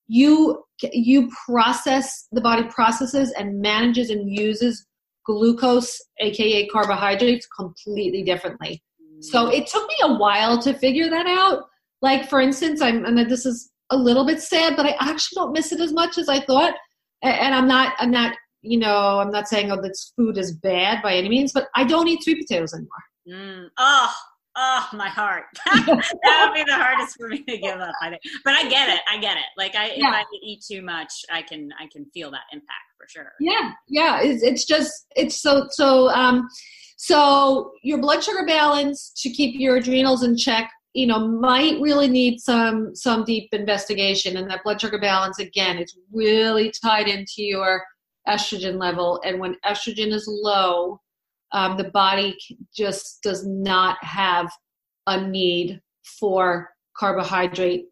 you you process, the body processes and manages and uses glucose, aka carbohydrates, completely differently. So it took me a while to figure that out. Like, for instance, I'm and this is a little bit sad, but I actually don't miss it as much as I thought. And I'm not, I'm not, you know, I'm not saying, oh, this food is bad by any means, but I don't eat sweet potatoes anymore. Mm. Oh, oh, my heart. That would be the hardest for me to give up. I think. But I get it. I get it. Like I, yeah. if I eat too much, I can, I can feel that impact for sure. Yeah. Yeah. It's, it's just, it's so, so, um, so your blood sugar balance to keep your adrenals in check, you know, might really need some, some deep investigation. And that blood sugar balance, again, it's really tied into your estrogen level. And when estrogen is low, um, the body just does not have a need for carbohydrate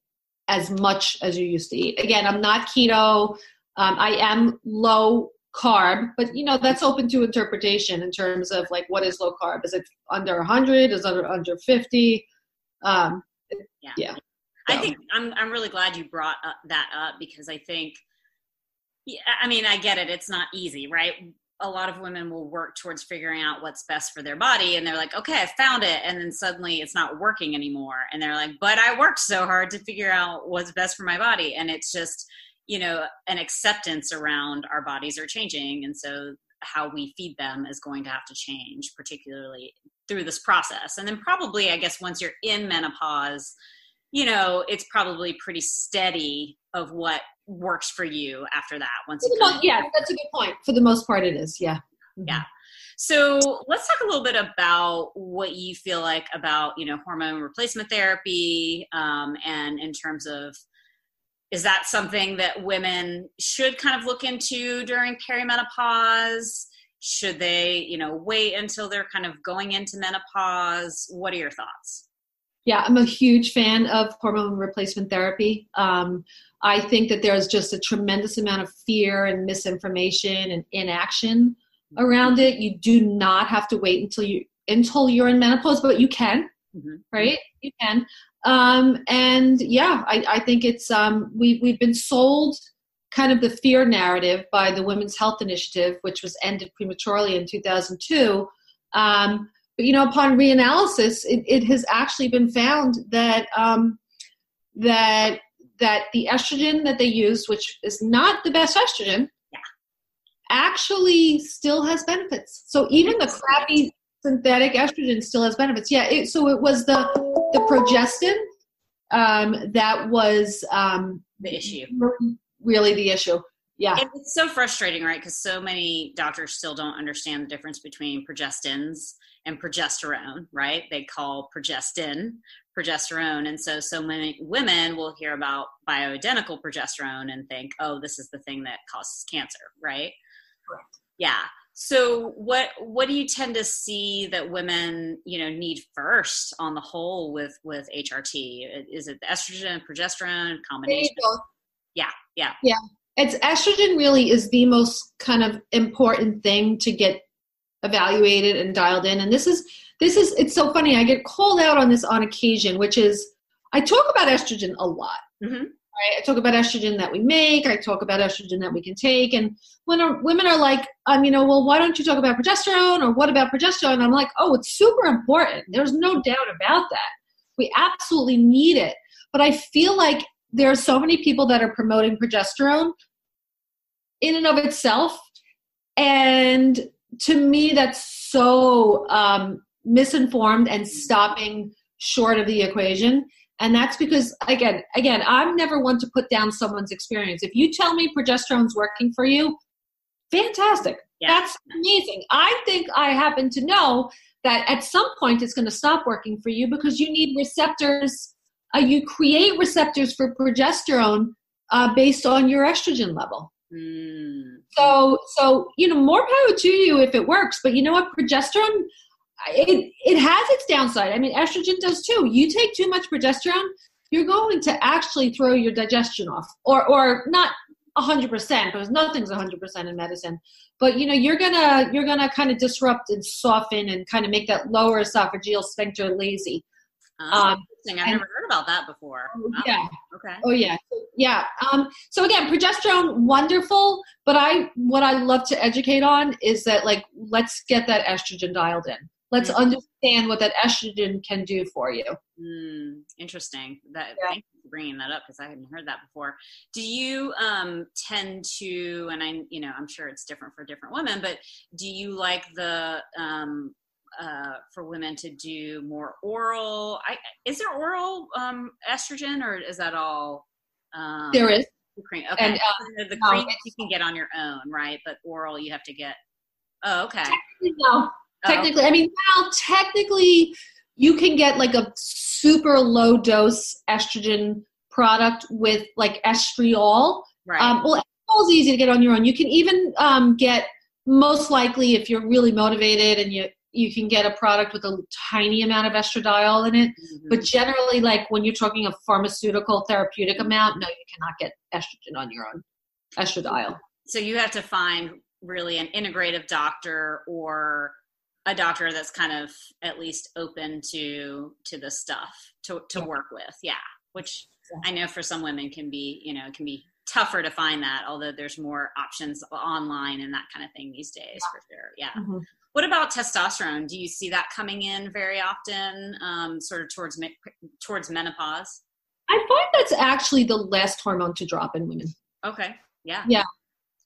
as much as you used to eat. Again, I'm not keto. Um, I am low carb, but you know, that's open to interpretation in terms of like, what is low carb? Is it under one hundred? Is it under, under fifty? Um, yeah. yeah. So. I think I'm, I'm really glad you brought up that up because I think, yeah, I mean, I get it. It's not easy, right? A lot of women will work towards figuring out what's best for their body. And they're like, okay, I found it. And then suddenly it's not working anymore. And they're like, but I worked so hard to figure out what's best for my body. And it's just, you know, an acceptance around our bodies are changing. And so how we feed them is going to have to change, particularly through this process. And then probably, I guess, once you're in menopause, you know, it's probably pretty steady of what works for you after that. Once you most, yeah, that's a good point. For the most part, it is. Yeah. Mm-hmm. Yeah. So let's talk a little bit about what you feel like about, you know, hormone replacement therapy, um, and in terms of, is that something that women should kind of look into during perimenopause? Should they, you know, wait until they're kind of going into menopause? What are your thoughts? Yeah, I'm a huge fan of hormone replacement therapy. Um, I think that there's just a tremendous amount of fear and misinformation and inaction around it. You do not have to wait until you until you're in menopause, but you can, mm-hmm. right? You can. Um, and yeah, I, I think it's, um, we, we've been sold kind of the fear narrative by the Women's Health Initiative, which was ended prematurely in two thousand two. Um, but, you know, upon reanalysis, it, it has actually been found that, um, that, that the estrogen that they use, which is not the best estrogen, yeah. actually still has benefits. So even the crappy synthetic estrogen still has benefits. Yeah. It, so it was the, the progestin um, that was um, the issue. Really the issue. Yeah. And it's so frustrating, right? Because so many doctors still don't understand the difference between progestins and progesterone, right? They call progestin progesterone. And so, so many women will hear about bioidentical progesterone and think, oh, this is the thing that causes cancer, right? Correct. Yeah. So what, what do you tend to see that women, you know, need first on the whole with, with H R T? Is it the estrogen, progesterone combination? Yeah. Yeah. Yeah. It's estrogen really is the most kind of important thing to get evaluated and dialed in. And this is, this is, it's so funny. I get called out on this on occasion, which is, I talk about estrogen a lot. Mm-hmm. Right? I talk about estrogen that we make. I talk about estrogen that we can take. And when our, women are like, um, you know, well, why don't you talk about progesterone or what about progesterone? I'm like, oh, it's super important. There's no doubt about that. We absolutely need it. But I feel like there are so many people that are promoting progesterone in and of itself. And to me, that's so um, misinformed and stopping short of the equation. And that's because, again, again, I'm never one to put down someone's experience. If you tell me progesterone's working for you, fantastic. Yeah. That's amazing. I think I happen to know that at some point it's going to stop working for you because you need receptors. Uh, you create receptors for progesterone uh, based on your estrogen level. Mm. So, so, you know, more power to you if it works. But you know what? Progesterone, it, it has its downside. I mean, estrogen does too. You take too much progesterone, you're going to actually throw your digestion off, or, or not one hundred percent, because nothing's one hundred percent in medicine. But, you know, you're going to you're gonna kind of disrupt and soften and kind of make that lower esophageal sphincter lazy. Oh, um, interesting. I've and, never heard about that before. Oh, yeah. Okay. Oh, yeah. Yeah. Um, so, again, progesterone, wonderful. But I what I love to educate on is that, like, let's get that estrogen dialed in. Let's mm-hmm. understand what that estrogen can do for you. Mm, interesting. That, yeah. Thank you for bringing that up because I hadn't heard that before. Do you um, tend to, and I, you know, I'm sure it's different for different women, but do you like the um, uh, for women to do more oral? I, is there oral um, estrogen, or is that all? Um, there is cream. Okay, and, uh, the cream no, you can get on your own, right? But oral, you have to get. Oh, okay. Technically, no. Technically, oh, okay. I mean, well, technically, you can get like a super low dose estrogen product with like estriol. Right. Um, well, estriol is easy to get on your own. You can even um, get, most likely, if you're really motivated, and you you can get a product with a tiny amount of estradiol in it. Mm-hmm. But generally, like when you're talking a pharmaceutical therapeutic amount, no, you cannot get estrogen on your own, estradiol. So you have to find really an integrative doctor or a doctor that's kind of at least open to, to the stuff to, to work with. Yeah. Which I know for some women can be, you know, can be tougher to find that, although there's more options online and that kind of thing these days for sure. Yeah. Mm-hmm. What about testosterone? Do you see that coming in very often, um, sort of towards, me- towards menopause? I find that's actually the last hormone to drop in women. Okay. Yeah. Yeah.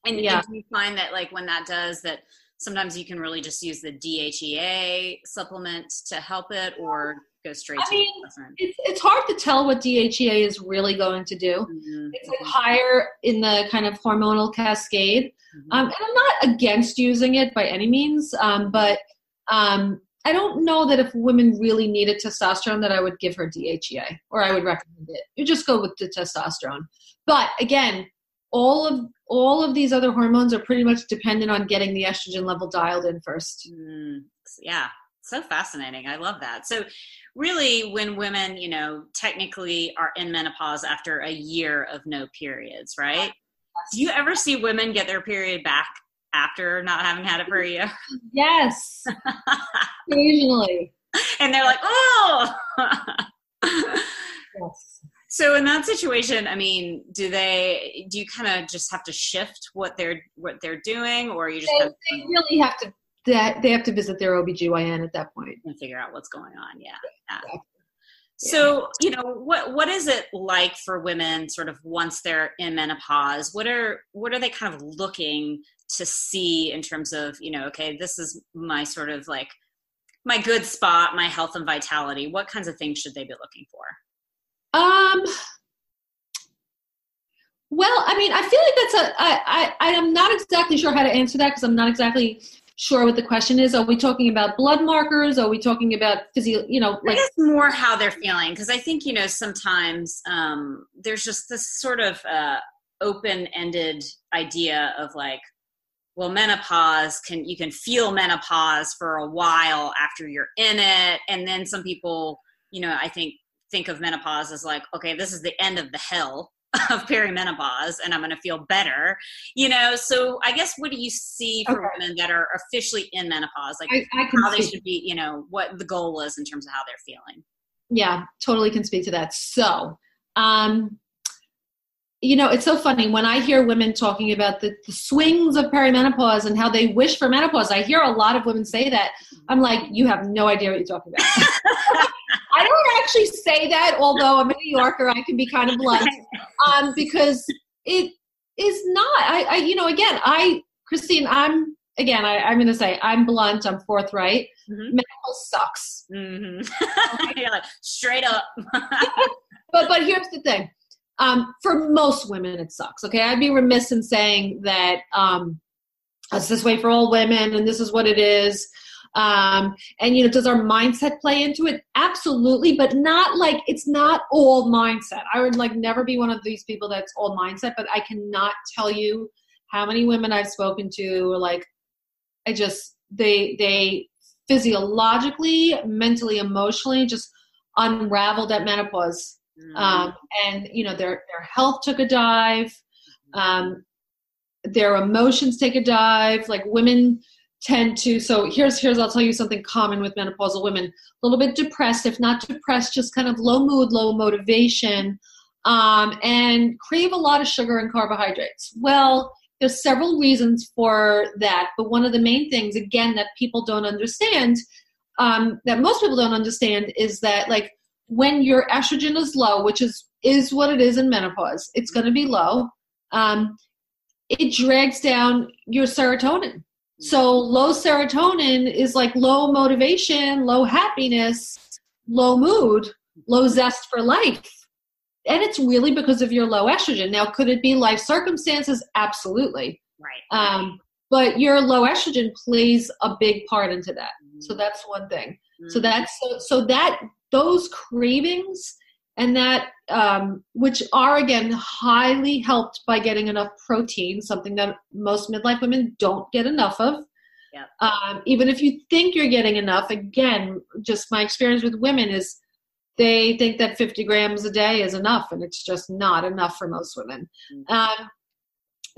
And, yeah. and do you find that like when that does that, sometimes you can really just use the D H E A supplement to help it, or go straight I to mean, it's, it's hard to tell what D H E A is really going to do. Mm-hmm. It's like higher in the kind of hormonal cascade. Mm-hmm. Um, and I'm not against using it by any means, um, but um, I don't know that if women really needed testosterone that I would give her D H E A, or I would recommend it. You just go with the testosterone. But again, All of all of these other hormones are pretty much dependent on getting the estrogen level dialed in first. Mm, yeah, so fascinating. I love that. So really when women, you know, technically are in menopause after a year of no periods, right? Do you ever see women get their period back after not having had it for a year? Yes, occasionally. And they're like, oh! Yes. So in that situation, I mean, do they, do you kind of just have to shift what they're, what they're doing, or you just they, have to, they really have to, they have to visit their O B G Y N at that point and figure out what's going on. Yeah. yeah. yeah. So, you know, what, what is it like for women sort of once they're in menopause? What are, what are they kind of looking to see in terms of, you know, okay, this is my sort of like my good spot, my health and vitality. What kinds of things should they be looking for? Um, well, I mean, I feel like that's a, I, I, I am not exactly sure how to answer that because I'm not exactly sure what the question is. Are we talking about blood markers? Are we talking about physio, you know, like I guess more how they're feeling? Because I think, you know, sometimes, um, there's just this sort of, uh, open-ended idea of like, well, menopause can, you can feel menopause for a while after you're in it. And then some people, you know, I think, think of menopause as like, okay, this is the end of the hell of perimenopause and I'm going to feel better, you know? So I guess, what do you see for okay. women that are officially in menopause? Like I, I how they speak. should be, you know, what the goal is in terms of how they're feeling. Yeah, totally can speak to that. So, um, you know, it's so funny when I hear women talking about the, the swings of perimenopause and how they wish for menopause. I hear a lot of women say that. I'm like, you have no idea what you're talking about. I don't actually say that, although I'm a New Yorker, I can be kind of blunt, um, because it is not, I, I, you know, again, I, Christine, I'm, again, I, I'm going to say, I'm blunt, I'm forthright. Mm-hmm. Menopause sucks. Mm-hmm. Okay? You're like, straight up. but but here's the thing. Um, for most women, it sucks. Okay. I'd be remiss in saying that, um, it's this way for all women and this is what it is. Um, and you know, does our mindset play into it? Absolutely. But not like, it's not all mindset. I would like never be one of these people that's all mindset, but I cannot tell you how many women I've spoken to are like, I just, they, they physiologically, mentally, emotionally just unraveled at menopause. Mm-hmm. Um, and you know, their, their health took a dive. Um, their emotions take a dive. Like women tend to, so here's, here's, I'll tell you something common with menopausal women, a little bit depressed, if not depressed, just kind of low mood, low motivation, um, and crave a lot of sugar and carbohydrates. Well, there's several reasons for that. But one of the main things, again, that people don't understand, um, that most people don't understand is that like when your estrogen is low, which is, is what it is in menopause, it's going to be low. Um, it drags down your serotonin. So low serotonin is like low motivation, low happiness, low mood, low zest for life. And it's really because of your low estrogen. Now, could it be life circumstances? Absolutely. Right. Um, but your low estrogen plays a big part into that. Mm-hmm. So that's one thing. Mm-hmm. So that's, so, so that those cravings and that, um, which are again, highly helped by getting enough protein, something that most midlife women don't get enough of. Yep. Um, even if you think you're getting enough, again, just my experience with women is, they think that fifty grams a day is enough, and it's just not enough for most women. Mm-hmm. Um,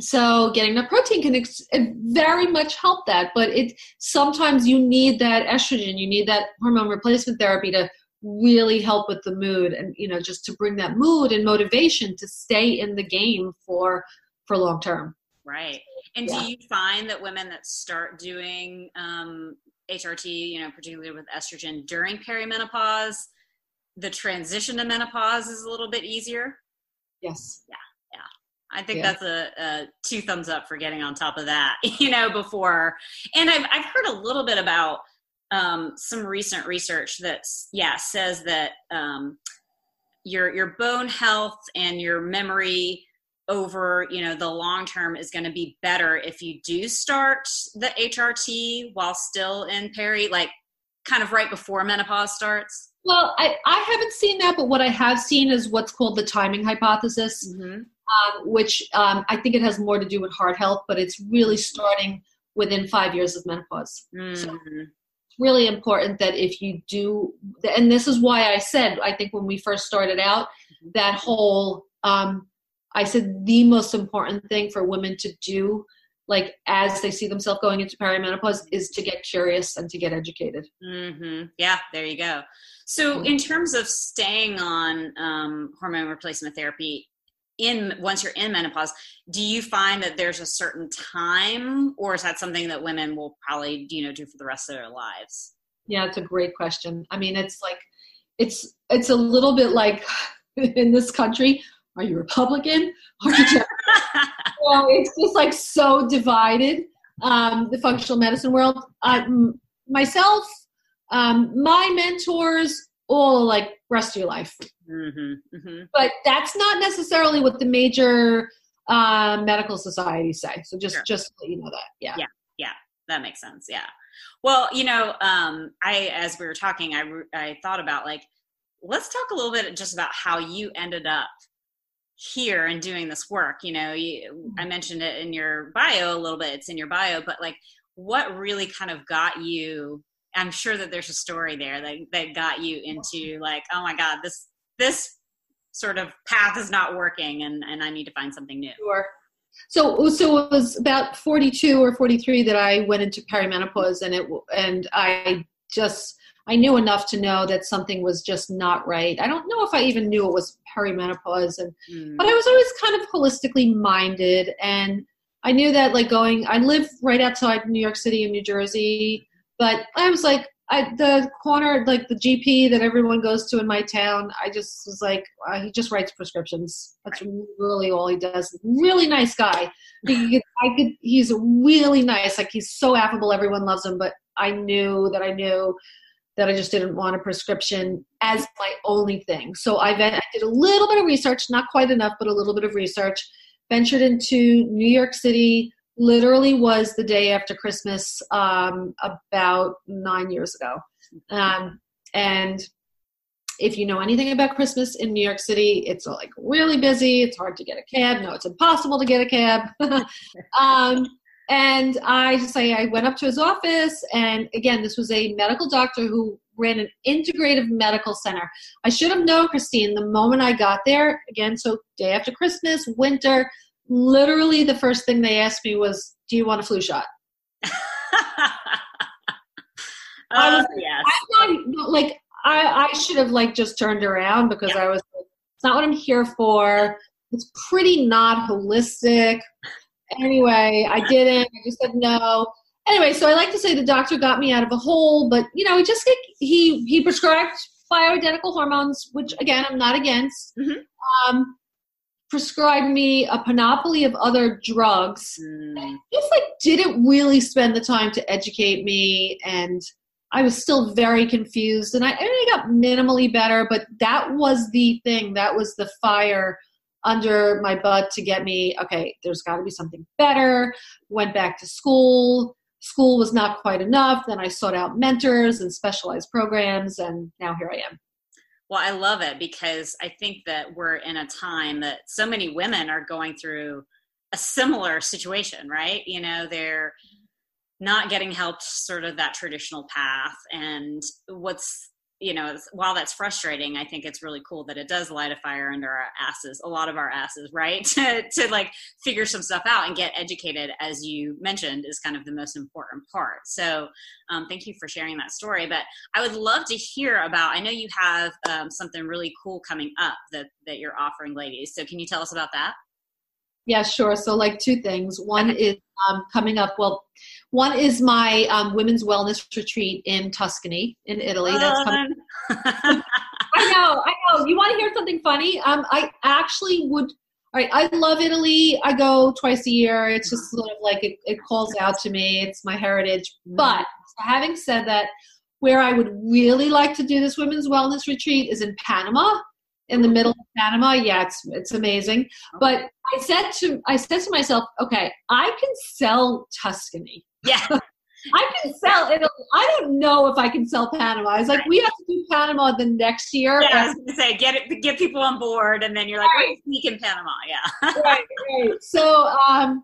so getting enough protein can ex- very much help that, but it sometimes you need that estrogen, you need that hormone replacement therapy to really help with the mood and, you know, just to bring that mood and motivation to stay in the game for, for long term. Right. And yeah. Do you find that women that start doing um, H R T, you know, particularly with estrogen during perimenopause, the transition to menopause is a little bit easier? Yes. Yeah. Yeah. I think yeah. that's a, a two thumbs up for getting on top of that, you know, before. And I've, I've heard a little bit about um, some recent research that's, yeah, says that um, your, your bone health and your memory over, you know, the long term is going to be better if you do start the H R T while still in peri, like kind of right before menopause starts. Well, I, I haven't seen that, but what I have seen is what's called the timing hypothesis, mm-hmm. um, which um, I think it has more to do with heart health, but it's really starting within five years of menopause. Mm-hmm. So it's really important that if you do, and this is why I said, I think when we first started out, that whole, um, I said the most important thing for women to do, like as they see themselves going into perimenopause, is to get curious and to get educated. Mm-hmm. Yeah, there you go. So in terms of staying on um, hormone replacement therapy, in once you're in menopause, do you find that there's a certain time, or is that something that women will probably, you know, do for the rest of their lives? Yeah, it's a great question. I mean, it's like, it's, it's a little bit like in this country, are you Republican? Are you Democrat? Well, it's just like so divided, um, the functional medicine world. I, m- myself, um, my mentors, all are like rest of your life. Mm-hmm, mm-hmm. But that's not necessarily what the major uh, medical societies say. So just, sure. just so you know that. Yeah. Yeah. Yeah. That makes sense. Yeah. Well, you know, um, I, as we were talking, I, I thought about like, let's talk a little bit just about how you ended up here and doing this work. You know, you, I mentioned it in your bio a little bit, it's in your bio, but like what really kind of got you, I'm sure that there's a story there that, that got you into like, oh my God, this, this sort of path is not working and, and I need to find something new. Sure. So, so it was about forty-two or forty-three that I went into perimenopause, and it, and I just, I knew enough to know that something was just not right. I don't know if I even knew it was perimenopause, and mm. but I was always kind of holistically minded, and I knew that like going, I live right outside New York City and New Jersey, but I was like, I, the corner, like the G P that everyone goes to in my town, I just was like, uh, he just writes prescriptions. That's really all he does. Really nice guy. He could, I could, he's really nice. Like, he's so affable. Everyone loves him. But I knew that I knew that I just didn't want a prescription as my only thing. So I, I did a little bit of research, not quite enough, but a little bit of research, ventured into New York City. Literally was the day after Christmas, um, about nine years ago. Um, and if you know anything about Christmas in New York City, it's like really busy. It's hard to get a cab. No, it's impossible to get a cab. um, and I just, I, I went up to his office, and again, this was a medical doctor who ran an integrative medical center. I should have known, Christine, the moment I got there. Again, so day after Christmas, winter. Literally, the first thing they asked me was, "Do you want a flu shot?" oh I was like, yes. I'm not, like I, I should have like just turned around, because yeah. I was like, "It's not what I'm here for. It's pretty not holistic." Anyway, I didn't. I just said no. Anyway, so I like to say the doctor got me out of a hole, but you know, he just he he prescribed bioidentical hormones, which again, I'm not against. Mm-hmm. Um, prescribed me a panoply of other drugs. Mm. And just like didn't really spend the time to educate me, and I was still very confused, and I, and I got minimally better, but that was the thing. That was the fire under my butt to get me, okay, there's got to be something better. Went back to school. School was not quite enough. Then I sought out mentors and specialized programs, and now here I am. Well, I love it, because I think that we're in a time that so many women are going through a similar situation, right? You know, they're not getting helped sort of that traditional path. And what's, you know, while that's frustrating, I think it's really cool that it does light a fire under our asses, a lot of our asses, right? to, to like figure some stuff out and get educated, as you mentioned, is kind of the most important part. So um, thank you for sharing that story. But I would love to hear about, I know you have um, something really cool coming up that, that you're offering ladies. So can you tell us about that? Yeah, sure. So like two things. One okay. is um, coming up. Well, one is my um, women's wellness retreat in Tuscany, in Italy. That's coming. I know, I know. You want to hear something funny? Um, I actually would. All right, I love Italy. I go twice a year. It's just sort of like it, it calls out to me. It's my heritage. But having said that, where I would really like to do this women's wellness retreat is in Panama. In the middle of Panama, yeah, it's it's amazing. But I said to I said to myself, okay, I can sell Tuscany. Yeah, I can sell Italy. I don't know if I can sell Panama. I was like, we have to do Panama the next year. Yeah, I was gonna say, get it, get people on board, and then you're like, right. we sneak in Panama. Yeah, right, right. So, um,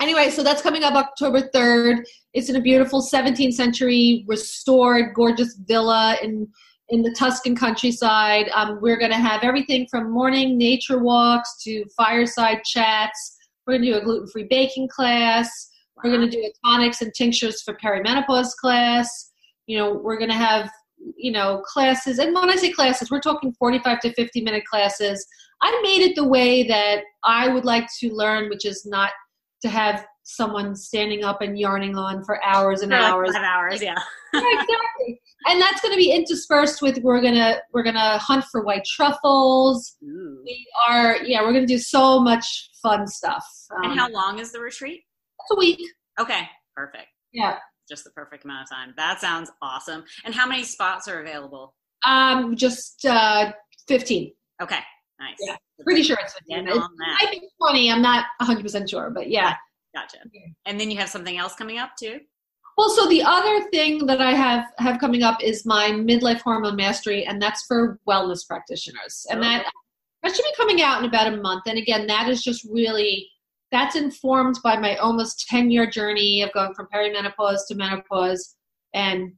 anyway, so that's coming up October third. It's in a beautiful seventeenth century restored, gorgeous villa in. in the Tuscan countryside. Um, we're going to have everything from morning nature walks to fireside chats. We're going to do a gluten-free baking class. Wow. We're going to do a tonics and tinctures for perimenopause class. You know, we're going to have, you know, classes. And when I say classes, we're talking forty-five to fifty minute classes. I made it the way that I would like to learn, which is not to have someone standing up and yarning on for hours and for like hours. Five hours, yeah. Yeah, exactly. And that's going to be interspersed with we're gonna we're gonna hunt for white truffles. Ooh. We are yeah we're gonna do so much fun stuff. Um, and how long is the retreat? It's a week. Okay, perfect. Yeah, just the perfect amount of time. That sounds awesome. And how many spots are available? Um, just uh, fifteen. Okay, nice. Yeah, pretty sure it's fifteen. It might be twenty. I'm not one hundred percent sure, but yeah. Gotcha. And then you have something else coming up too? Well, so the other thing that I have, have coming up is my Midlife Hormone Mastery, and that's for wellness practitioners. And that, that should be coming out in about a month. And again, that is just really, that's informed by my almost ten-year journey of going from perimenopause to menopause. And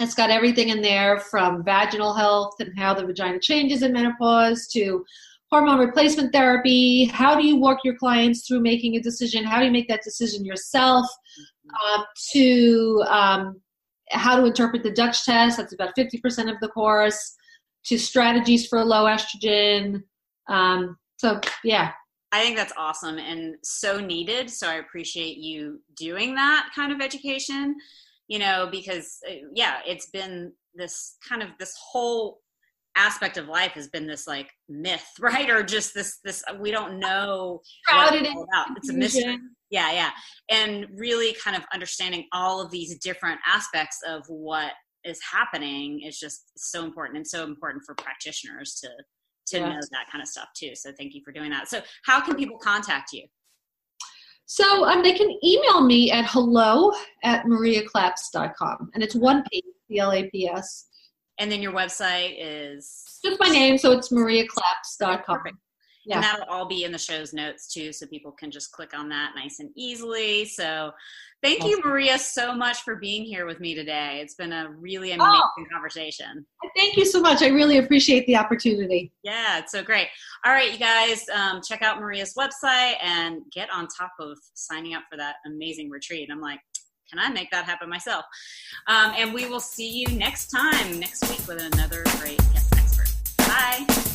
it's got everything in there from vaginal health and how the vagina changes in menopause to hormone replacement therapy. How do you walk your clients through making a decision? How do you make that decision yourself? Uh, to um, how to interpret the DUTCH test. That's about fifty percent of the course. To strategies for low estrogen. Um, so, yeah. I think that's awesome and so needed. So I appreciate you doing that kind of education. you know, because yeah, it's been this kind of this whole aspect of life has been this like myth, right? Or just this, this, we don't know what it's all about. It's a mystery. Yeah. Yeah. And really kind of understanding all of these different aspects of what is happening is just so important, and so important for practitioners to, to yeah. know that kind of stuff too. So thank you for doing that. So how can people contact you? So um, they can email me at hello at maria claps dot com, and it's one P, C L A P S. And then your website is? Just my name, so it's maria claps dot com. Yeah. And that'll all be in the show's notes too, so people can just click on that nice and easily. So thank awesome. you, Maria, so much for being here with me today. It's been a really amazing oh, conversation. Thank you so much. I really appreciate the opportunity. Yeah, it's so great. All right, you guys, um, check out Maria's website and get on top of signing up for that amazing retreat. I'm like, can I make that happen myself? Um, and we will see you next time, next week, with another great guest expert. Bye.